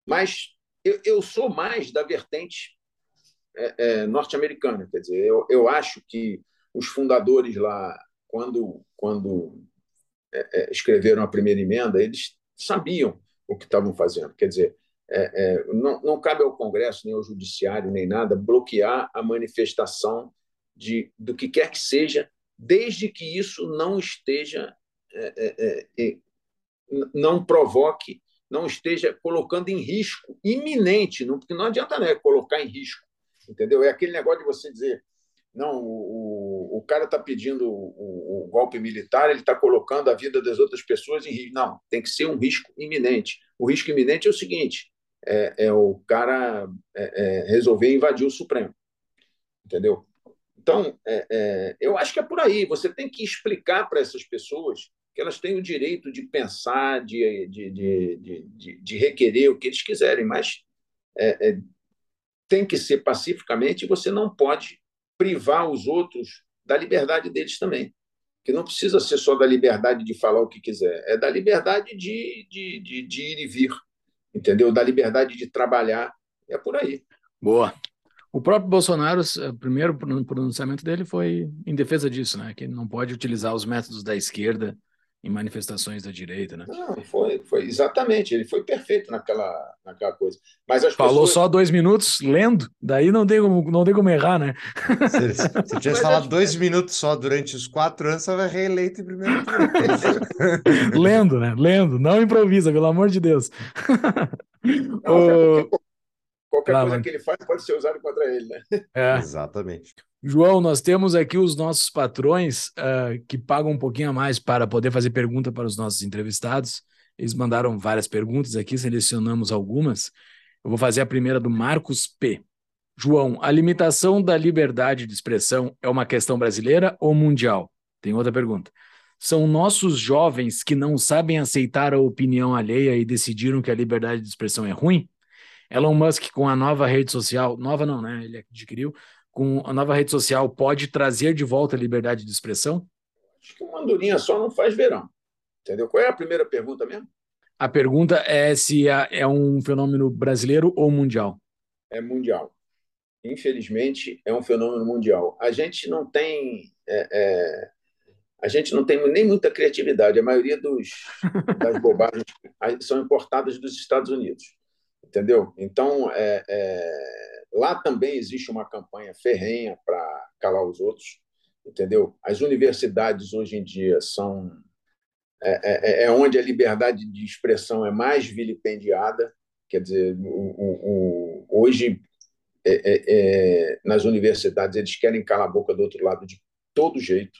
Mas eu, eu sou mais da vertente é, é, norte-americana. Quer dizer, eu, eu acho que os fundadores lá, quando, quando é, é, escreveram a primeira emenda, eles sabiam o que estavam fazendo. Quer dizer, É, é, não, não cabe ao Congresso, nem ao Judiciário, nem nada, bloquear a manifestação de, do que quer que seja, desde que isso não esteja, é, é, é, não provoque, não esteja colocando em risco iminente, não, porque não adianta, né, colocar em risco, entendeu? É aquele negócio de você dizer, não, o, o cara está pedindo o, o golpe militar, ele está colocando a vida das outras pessoas em risco. Não, tem que ser um risco iminente. O risco iminente é o seguinte, É, é o cara é, é, resolver invadir o Supremo. Entendeu? Então, é, é, eu acho que é por aí. Você tem que explicar para essas pessoas que elas têm o direito de pensar, de, de, de, de, de requerer o que eles quiserem, mas é, é, tem que ser pacificamente e você não pode privar os outros da liberdade deles também, que não precisa ser só da liberdade de falar o que quiser, é da liberdade de, de, de, de ir e vir, entendeu? Da liberdade de trabalhar, é por aí. Boa. O próprio Bolsonaro, o primeiro pronunciamento dele foi em defesa disso, né? Que ele não pode utilizar os métodos da esquerda em manifestações da direita, né? Não, foi, foi exatamente, ele foi perfeito naquela, naquela coisa. Mas as Falou pessoas... só dois minutos lendo, daí não tem como, não tem como errar, né? Se, se você tivesse falado dois minutos só durante os quatro anos, você vai reeleito em primeiro turno. Lendo, né? Lendo, não improvisa, pelo amor de Deus. Não, o... Qualquer claro, coisa que ele faz pode ser usado contra ele, né? É. Exatamente. João, nós temos aqui os nossos patrões uh, que pagam um pouquinho a mais para poder fazer pergunta para os nossos entrevistados. Eles mandaram várias perguntas aqui, selecionamos algumas. Eu vou fazer a primeira do Marcos P. João, a limitação da liberdade de expressão é uma questão brasileira ou mundial? Tem outra pergunta. São nossos jovens que não sabem aceitar a opinião alheia e decidiram que a liberdade de expressão é ruim? Elon Musk com a nova rede social, nova não, né? Ele adquiriu, com a nova rede social pode trazer de volta a liberdade de expressão? Acho que uma andorinha só não faz verão, entendeu? Qual é a primeira pergunta mesmo? A pergunta é se é um fenômeno brasileiro ou mundial. É mundial. Infelizmente, é um fenômeno mundial. A gente não tem, é, é, a gente não tem nem muita criatividade. A maioria dos, das bobagens são importadas dos Estados Unidos. Entendeu? Então, é, é, lá também existe uma campanha ferrenha para calar os outros, entendeu? As universidades, hoje em dia, são é, é, é onde a liberdade de expressão é mais vilipendiada. Quer dizer, o, o, o, hoje, é, é, é, nas universidades, eles querem calar a boca do outro lado de todo jeito,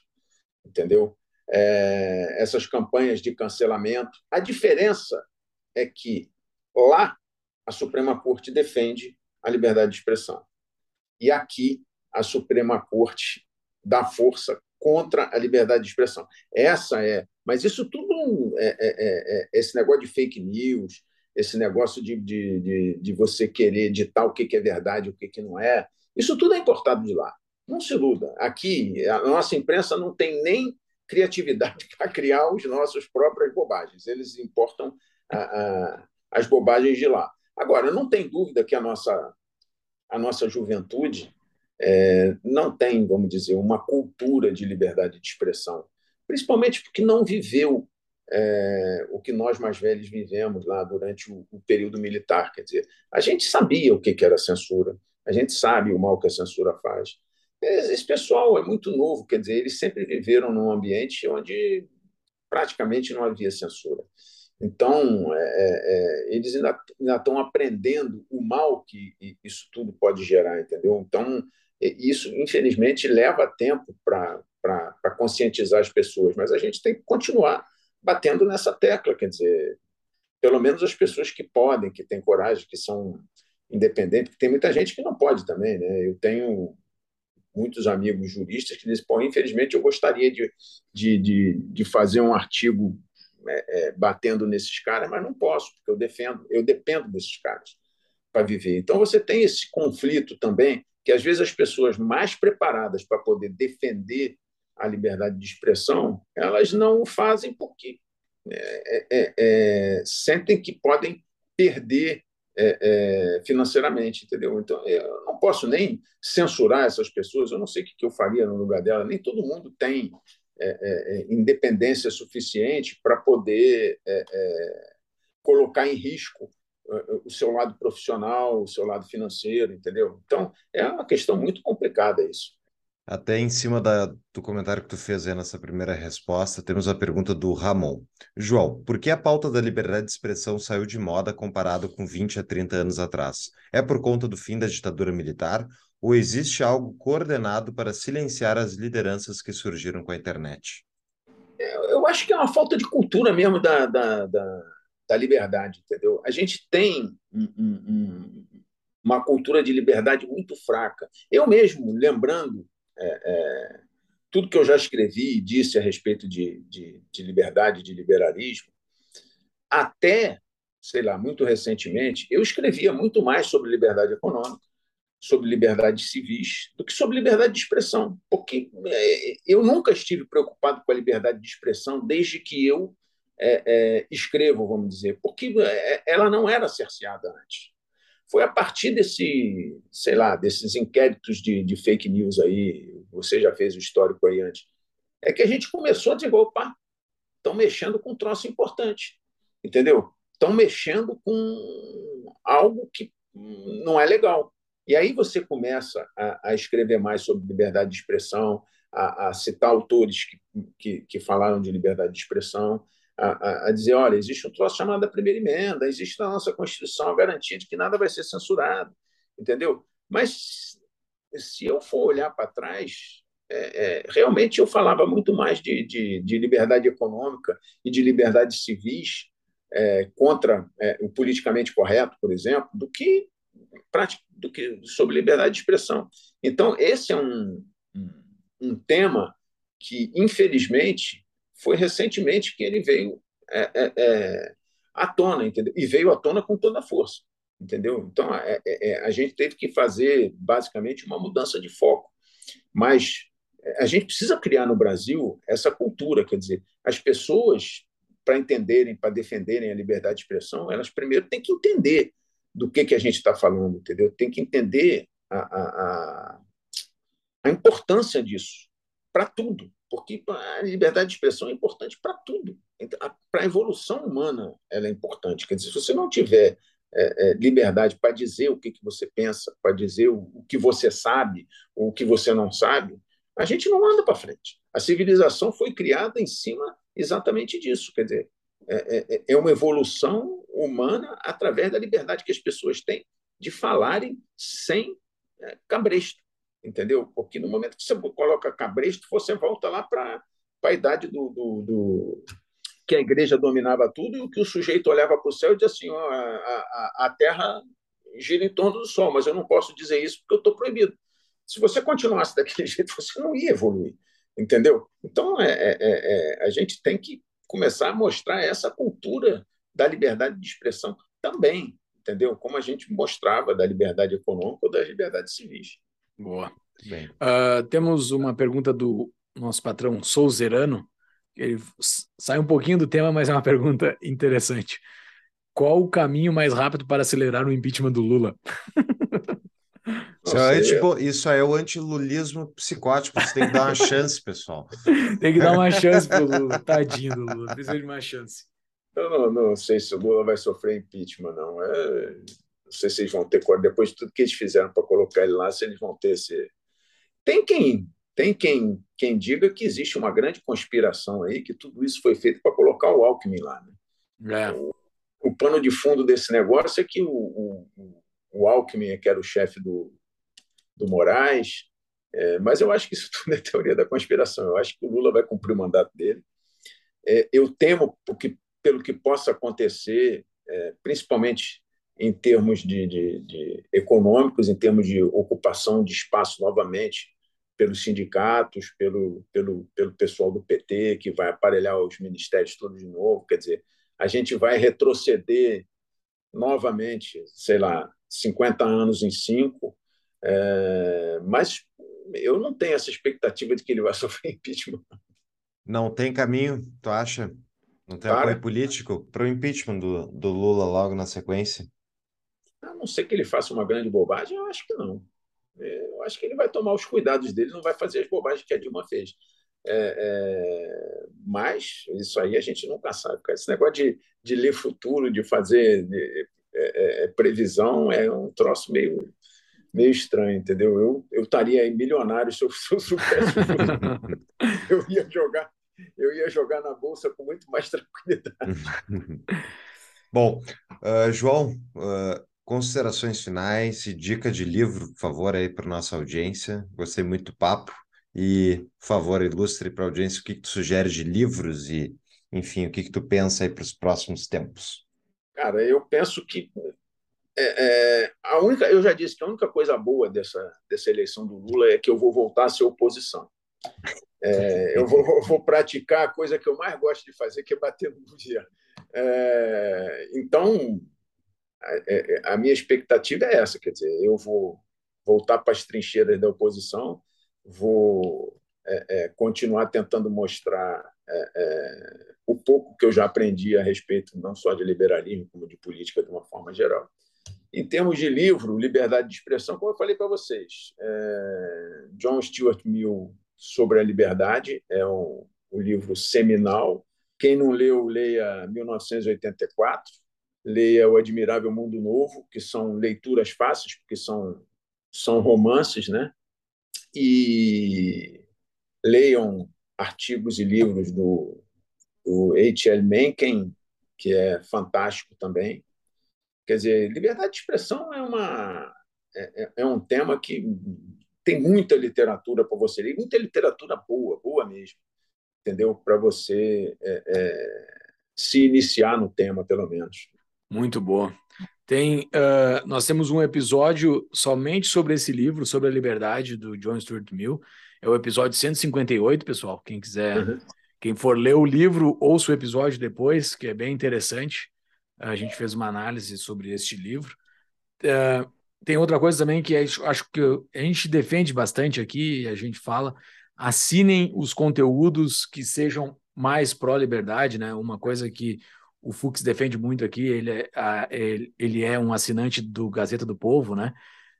entendeu? É, essas campanhas de cancelamento. A diferença é que lá, a Suprema Corte defende a liberdade de expressão. E aqui, a Suprema Corte dá força contra a liberdade de expressão. Essa é... Mas isso tudo... É, é, é, esse negócio de fake news, esse negócio de, de, de, de você querer ditar o que é verdade, o que não é, isso tudo é importado de lá. Não se iluda. Aqui, a nossa imprensa não tem nem criatividade para criar as nossas próprias bobagens. Eles importam a, a, as bobagens de lá. Agora, não tem dúvida que a nossa, a nossa juventude é, não tem, vamos dizer, uma cultura de liberdade de expressão, principalmente porque não viveu é, o que nós mais velhos vivemos lá durante o, o período militar. Quer dizer, a gente sabia o que era censura, a gente sabe o mal que a censura faz. Esse pessoal é muito novo, quer dizer, eles sempre viveram num ambiente onde praticamente não havia censura. Então, é, é, eles ainda, ainda estão aprendendo o mal que isso tudo pode gerar, entendeu? Então, isso, infelizmente, leva tempo para conscientizar as pessoas, mas a gente tem que continuar batendo nessa tecla, quer dizer, pelo menos as pessoas que podem, que têm coragem, que são independentes, porque tem muita gente que não pode também, né? Eu tenho muitos amigos juristas que dizem, pô, infelizmente, eu gostaria de, de, de, de fazer um artigo É, é, batendo nesses caras, mas não posso, porque eu defendo, eu dependo desses caras para viver. Então, você tem esse conflito também, que às vezes as pessoas mais preparadas para poder defender a liberdade de expressão, elas não o fazem porque é, é, é, sentem que podem perder é, é, financeiramente, entendeu? Então, eu não posso nem censurar essas pessoas, eu não sei o que eu faria no lugar dela, nem todo mundo tem É, é, independência suficiente para poder é, é, colocar em risco o seu lado profissional, o seu lado financeiro, entendeu? Então, é uma questão muito complicada isso. Até em cima da, do comentário que tu fez aí nessa primeira resposta, temos a pergunta do Ramon. João, por que a pauta da liberdade de expressão saiu de moda comparado com vinte a trinta anos atrás? É por conta do fim da ditadura militar? Ou existe algo coordenado para silenciar as lideranças que surgiram com a internet? Eu acho que é uma falta de cultura mesmo da, da, da, da liberdade, entendeu? A gente tem um, um, uma cultura de liberdade muito fraca. Eu mesmo, lembrando é, é, tudo que eu já escrevi e disse a respeito de, de, de liberdade, de liberalismo, até, sei lá, muito recentemente, eu escrevia muito mais sobre liberdade econômica, sobre liberdades civis do que sobre liberdade de expressão, porque eu nunca estive preocupado com a liberdade de expressão desde que eu é, é, escrevo, vamos dizer, porque ela não era cerceada antes. Foi a partir desse, sei lá, desses inquéritos de, de fake news aí, você já fez o histórico aí antes, é que a gente começou a dizer, opa, estão mexendo com um troço importante, entendeu? Estão mexendo com algo que não é legal. E aí você começa a, a escrever mais sobre liberdade de expressão, a, a citar autores que, que, que falaram de liberdade de expressão, A, a dizer, olha, existe um troço chamado a primeira emenda, existe na nossa Constituição a garantia de que nada vai ser censurado, entendeu? Mas, se eu for olhar para trás, é, é, realmente eu falava muito mais de, de, de liberdade econômica e de liberdades civis é, contra é, o politicamente correto, por exemplo, do que, do que sobre liberdade de expressão. Então, esse é um, um tema que, infelizmente, foi recentemente que ele veio é, é, é, à tona, entendeu? E veio à tona com toda a força, entendeu? Então, é, é, a gente teve que fazer, basicamente, uma mudança de foco. Mas a gente precisa criar no Brasil essa cultura, quer dizer, as pessoas, para entenderem, para defenderem a liberdade de expressão, elas primeiro têm que entender do que, que a gente está falando, entendeu? Tem que entender a, a, a importância disso para tudo. Porque a liberdade de expressão é importante para tudo. Para a evolução humana ela é importante. Quer dizer, se você não tiver é, é, liberdade para dizer o que, que você pensa, para dizer o, o que você sabe ou o que você não sabe, a gente não anda para frente. A civilização foi criada em cima exatamente disso. Quer dizer, é, é, é uma evolução humana através da liberdade que as pessoas têm de falarem sem é, cabresto. Entendeu? Porque no momento que você coloca cabresto, você volta lá para a idade do, do, do... que a igreja dominava tudo e que o sujeito olhava para o céu e dizia assim, ó, a, a, a terra gira em torno do sol, mas eu não posso dizer isso porque eu estou proibido. Se você continuasse daquele jeito, você não ia evoluir. Entendeu? Então, é, é, é, a gente tem que começar a mostrar essa cultura da liberdade de expressão também, entendeu? Como a gente mostrava da liberdade econômica ou das liberdades civis. Boa. Bem. Uh, temos uma pergunta do nosso patrão Souzerano. Ele sai um pouquinho do tema, mas é uma pergunta interessante. Qual o caminho mais rápido para acelerar o impeachment do Lula? Isso é, tipo, isso é o antilulismo psicótico. Você tem que dar uma chance, pessoal. Tem que dar uma chance pro Lula. Tadinho do Lula. Precisa de uma chance. Eu não, não sei se o Lula vai sofrer impeachment, não. É... Não sei se eles vão ter, depois de tudo que eles fizeram para colocar ele lá, se eles vão ter esse... Tem quem, tem quem, quem diga que existe uma grande conspiração aí, que tudo isso foi feito para colocar o Alckmin lá. Né? É. O, o pano de fundo desse negócio é que o, o, o Alckmin, que era o chefe do, do Moraes, é, mas eu acho que isso tudo é teoria da conspiração. Eu acho que o Lula vai cumprir o mandato dele. É, eu temo, porque, pelo que possa acontecer, é, principalmente... em termos de, de, de econômicos, em termos de ocupação de espaço novamente pelos sindicatos, pelo, pelo, pelo pessoal do P T, que vai aparelhar os ministérios todos de novo. Quer dizer, a gente vai retroceder novamente, sei lá, cinquenta anos em cinco, é, mas eu não tenho essa expectativa de que ele vai sofrer impeachment. Não tem caminho, tu acha? Não tem apoio político para o impeachment do, do Lula logo na sequência? A não ser que ele faça uma grande bobagem, eu acho que não. Eu acho que ele vai tomar os cuidados dele, não vai fazer as bobagens que a Dilma fez. É, é, mas isso aí a gente nunca sabe. Cara. Esse negócio de, de ler futuro, de fazer de, é, é, previsão, é um troço meio, meio estranho, entendeu? Eu, eu estaria aí milionário se eu soubesse. Eu ia jogar. Eu ia jogar na Bolsa com muito mais tranquilidade. Bom, uh, João, uh, considerações finais e dica de livro, por favor, aí para nossa audiência. Gostei muito do papo. E, por favor, ilustre para a audiência o que, que tu sugere de livros e, enfim, o que, que tu pensa aí para os próximos tempos. Cara, eu penso que... É, é, a única, eu já disse que a única coisa boa dessa, dessa eleição do Lula é que eu vou voltar a ser oposição. É, eu vou, vou praticar a coisa que eu mais gosto de fazer, que é bater no governo. É, então, a, a minha expectativa é essa, quer dizer, eu vou voltar para as trincheiras da oposição, vou é, é, continuar tentando mostrar é, é, o pouco que eu já aprendi a respeito não só de liberalismo, como de política de uma forma geral. Em termos de livro, liberdade de expressão, como eu falei para vocês, é, John Stuart Mill sobre a liberdade é um, um livro seminal. Quem não leu, leia mil novecentos e oitenta e quatro, leia O Admirável Mundo Novo, que são leituras fáceis, porque são, são romances, né? E leiam artigos e livros do, do H L Mencken, que é fantástico também. Quer dizer, liberdade de expressão é, uma, é, é um tema que tem muita literatura para você ler, muita literatura boa, boa mesmo, entendeu? Para você é, é, se iniciar no tema, pelo menos. Muito boa. Tem, uh, nós temos um episódio somente sobre esse livro, sobre a liberdade, do John Stuart Mill. É o episódio cento e cinquenta e oito, pessoal. Quem quiser, uhum. Quem for ler o livro, ouça o episódio depois, que é bem interessante. A gente fez uma análise sobre este livro. Uh, tem outra coisa também que é, acho que a gente defende bastante aqui, a gente fala, assinem os conteúdos que sejam mais pró-liberdade, né? Uma coisa que o Fux defende muito aqui, ele é, a, ele, ele é um assinante do Gazeta do Povo, né?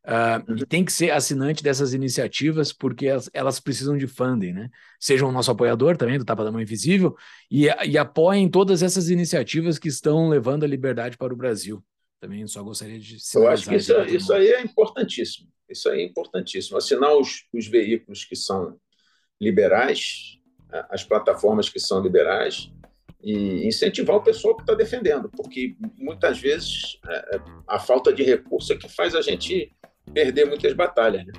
Uh, uhum. E tem que ser assinante dessas iniciativas, porque elas, elas precisam de funding, né? Sejam o nosso apoiador também, do Tapa da Mão Invisível, e, e apoiem todas essas iniciativas que estão levando a liberdade para o Brasil. Também só gostaria de... Eu acho que isso, isso aí é importantíssimo. Isso aí é importantíssimo. Assinar os, os veículos que são liberais, as plataformas que são liberais, e incentivar o pessoal que está defendendo, porque muitas vezes a falta de recurso é que faz a gente perder muitas batalhas, né?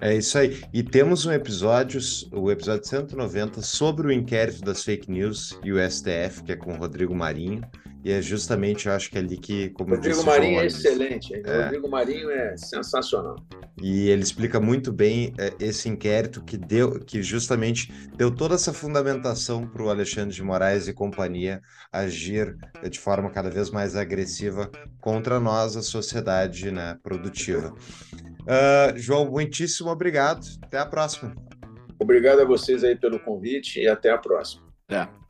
É isso aí. E temos um episódio, o episódio cento e noventa, sobre o inquérito das fake news e o S T F, que é com o Rodrigo Marinho, e é justamente, eu acho que é ali que... Como Rodrigo disse, Marinho é excelente, hein? É. Rodrigo Marinho é sensacional. E ele explica muito bem é, esse inquérito que, deu, que justamente deu toda essa fundamentação para o Alexandre de Moraes e companhia agir de forma cada vez mais agressiva contra nós, a sociedade, né, produtiva. Uh, João, muitíssimo obrigado. Até a próxima. Obrigado a vocês aí pelo convite e até a próxima. É.